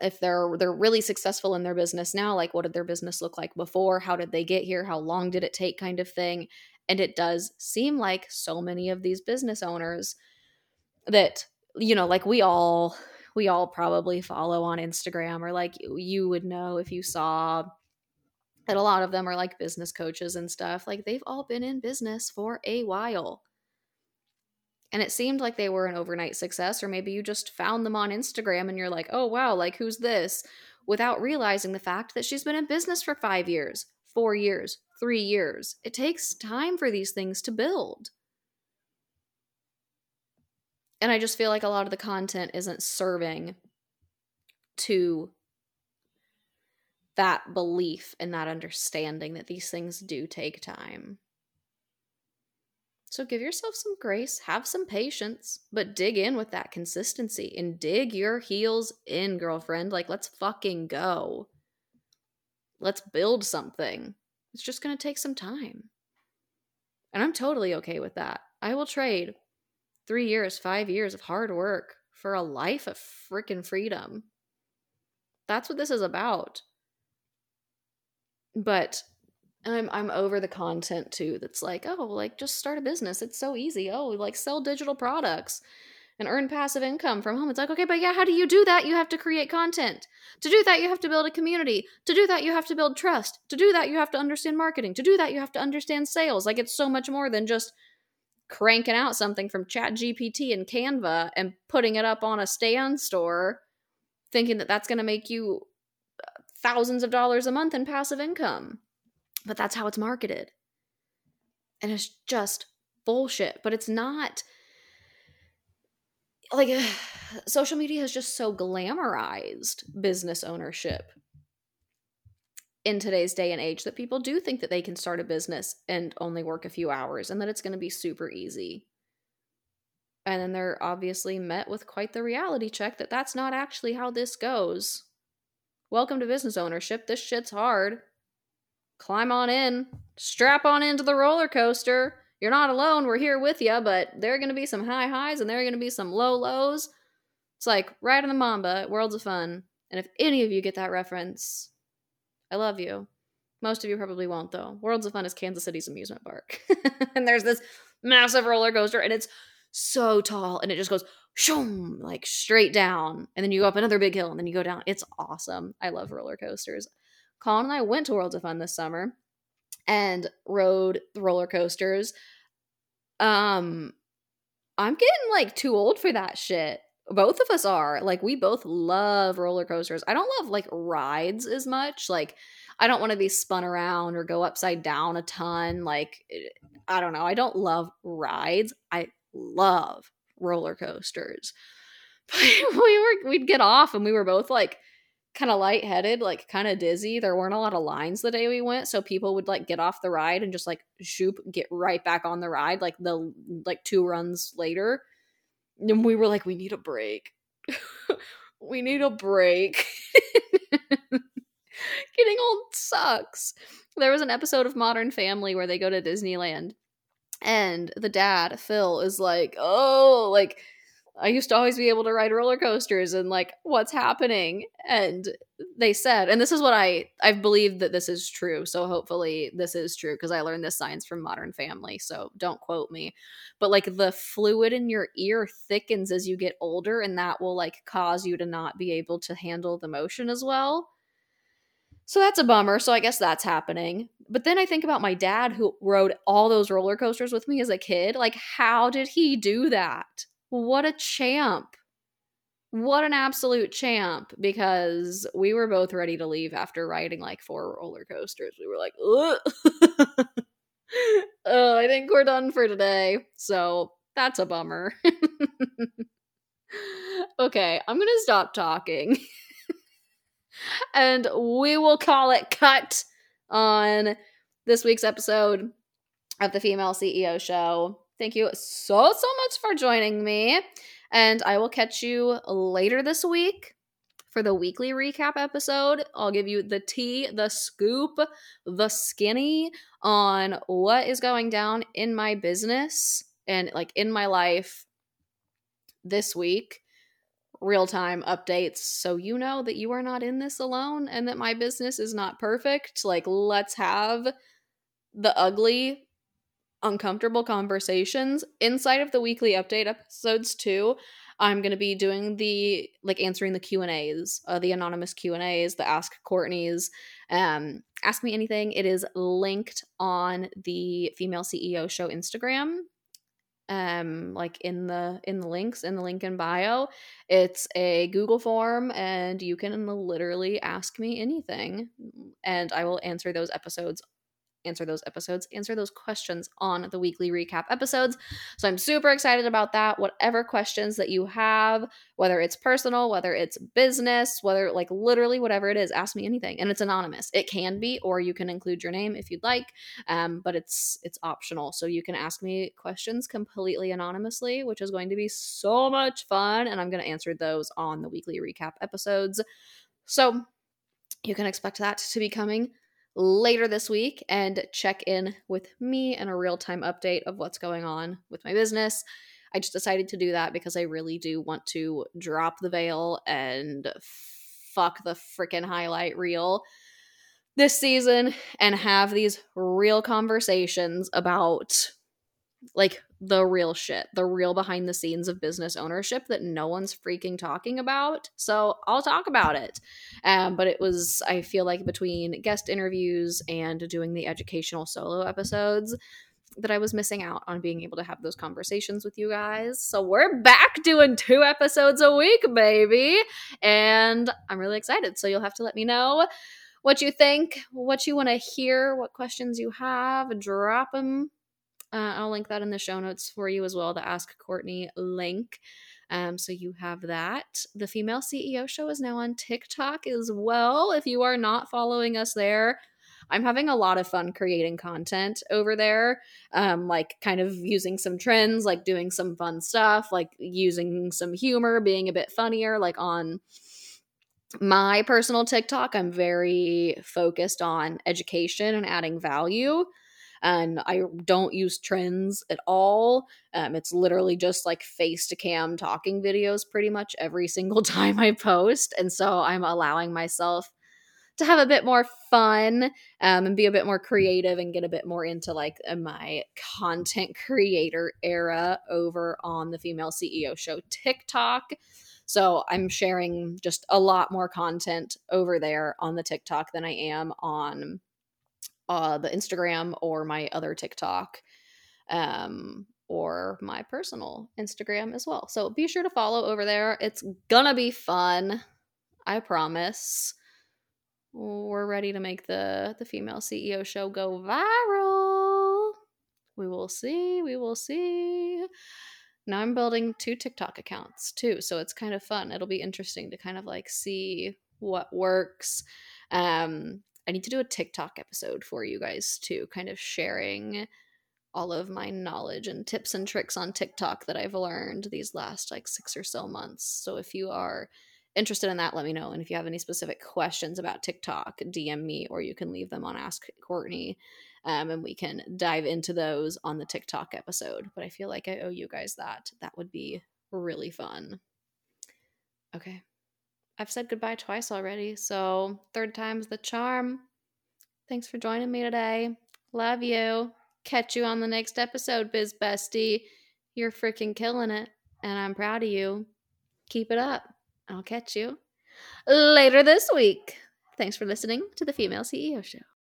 if they're they're really successful in their business now, like what did their business look like before? How did they get here? How long did it take, kind of thing. And it does seem like so many of these business owners that, you know, like we all we all probably follow on Instagram, or like you would know if you saw that a lot of them are like business coaches and stuff. Like they've all been in business for a while. And it seemed like they were an overnight success, or maybe you just found them on Instagram and you're like, oh, wow, like who's this? Without realizing the fact that she's been in business for five years, four years, three years. It takes time for these things to build. And I just feel like a lot of the content isn't serving to that belief and that understanding that these things do take time. So give yourself some grace, have some patience, but dig in with that consistency and dig your heels in, girlfriend. Like, let's fucking go. Let's build something. It's just going to take some time. And I'm totally okay with that. I will trade three years, five years of hard work for a life of freaking freedom. That's what this is about. But I'm I'm over the content too that's like, oh, like just start a business. It's so easy. Oh, like sell digital products and earn passive income from home. It's like, okay, but yeah, how do you do that? You have to create content. To do that, you have to build a community. To do that, you have to build trust. To do that, you have to understand marketing. To do that, you have to understand sales. Like it's so much more than just cranking out something from ChatGPT and Canva and putting it up on a stand store thinking that that's going to make you thousands of dollars a month in passive income. But that's how it's marketed. And it's just bullshit. But it's not like ugh, social media has just so glamorized business ownership in today's day and age that people do think that they can start a business and only work a few hours and that it's going to be super easy. And then they're obviously met with quite the reality check that that's not actually how this goes. Welcome to business ownership. This shit's hard. Climb on in, strap on into the roller coaster. You're not alone. We're here with you, but there are going to be some high highs and there are going to be some low lows. It's like right on the Mamba at Worlds of Fun. And if any of you get that reference, I love you. Most of you probably won't though. Worlds of Fun is Kansas City's amusement park. And there's this massive roller coaster and it's so tall and it just goes shoom, like straight down. And then you go up another big hill and then you go down. It's awesome. I love roller coasters. Colin and I went to Worlds of Fun this summer and rode the roller coasters. Um, I'm getting like too old for that shit. Both of us are. Like we both love roller coasters. I don't love like rides as much. Like I don't want to be spun around or go upside down a ton. Like I don't know. I don't love rides. I love roller coasters. But we were we'd get off and we were both like kind of lightheaded, like kind of dizzy. There weren't a lot of lines the day we went, so people would like get off the ride and just like shoop, get right back on the ride like the like two runs later. And we were like, we need a break. we need a break. Getting old sucks. There was an episode of Modern Family where they go to Disneyland, and the dad, Phil, is like, oh, like I used to always be able to ride roller coasters and like what's happening. And they said, and this is what I, I've believed that this is true. So hopefully this is true because I learned this science from Modern Family. So don't quote me, but like the fluid in your ear thickens as you get older and that will like cause you to not be able to handle the motion as well. So that's a bummer. So I guess that's happening. But then I think about my dad who rode all those roller coasters with me as a kid. Like how did he do that? What a champ. What an absolute champ, because we were both ready to leave after riding like four roller coasters. We were like, ugh. oh, I think we're done for today. So that's a bummer. Okay, I'm going to stop talking and we will call it cut on this week's episode of the Female C E O Show. Thank you so, so much for joining me. And I will catch you later this week for the weekly recap episode. I'll give you the tea, the scoop, the skinny on what is going down in my business and like in my life this week. real-time updates so you know that you are not in this alone and that my business is not perfect. Like, let's have the ugly, uncomfortable conversations inside of the weekly update episodes too. I'm going to be doing the, like, answering the Q and A's, uh, the anonymous Q and A's, the Ask Courtney's, um, Ask Me Anything. It is linked on the Female C E O Show Instagram, um, like in the, in the links, in the link in bio. It's a Google form and you can literally ask me anything and I will answer those episodes answer those episodes, answer those questions on the weekly recap episodes. So I'm super excited about that. Whatever questions that you have, whether it's personal, whether it's business, whether like literally whatever it is, ask me anything. And it's anonymous. It can be, or you can include your name if you'd like, um, but it's it's optional. So you can ask me questions completely anonymously, which is going to be so much fun. And I'm going to answer those on the weekly recap episodes. So you can expect that to be coming later this week, and check in with me and a real-time update of what's going on with my business. I just decided to do that because I really do want to drop the veil and fuck the freaking highlight reel this season and have these real conversations about like the real shit, the real behind the scenes of business ownership that no one's freaking talking about. So I'll talk about it. Um, but it was, I feel like between guest interviews and doing the educational solo episodes that I was missing out on being able to have those conversations with you guys. So we're back doing two episodes a week, baby. And I'm really excited. So you'll have to let me know what you think, what you want to hear, what questions you have. Drop them. Uh, I'll link that in the show notes for you as well, the Ask Courtney link. Um, so you have that. The Female C E O Show is now on TikTok as well. If you are not following us there, I'm having a lot of fun creating content over there, um, like kind of using some trends, like doing some fun stuff, like using some humor, being a bit funnier, like on my personal TikTok. I'm very focused on education and adding value. And I don't use trends at all. Um, it's literally just like face to cam talking videos pretty much every single time I post. And so I'm allowing myself to have a bit more fun um, and be a bit more creative and get a bit more into like my content creator era over on the Female C E O Show TikTok. So I'm sharing just a lot more content over there on the TikTok than I am on Uh, the Instagram or my other TikTok um, or my personal Instagram as well. So be sure to follow over there. It's gonna be fun. I promise. We're ready to make the, the Female C E O Show go viral. We will see. We will see. Now I'm building two TikTok accounts too. So it's kind of fun. It'll be interesting to kind of like see what works. Um, I need to do a TikTok episode for you guys too, kind of sharing all of my knowledge and tips and tricks on TikTok that I've learned these last like six or so months. So if you are interested in that, let me know. And if you have any specific questions about TikTok, D M me, or you can leave them on Ask Courtney, um, and we can dive into those on the TikTok episode. But I feel like I owe you guys that. That would be really fun. Okay. I've said goodbye twice already, so third time's the charm. Thanks for joining me today. Love you. Catch you on the next episode, Biz Bestie. You're freaking killing it, and I'm proud of you. Keep it up. I'll catch you later this week. Thanks for listening to the Female C E O Show.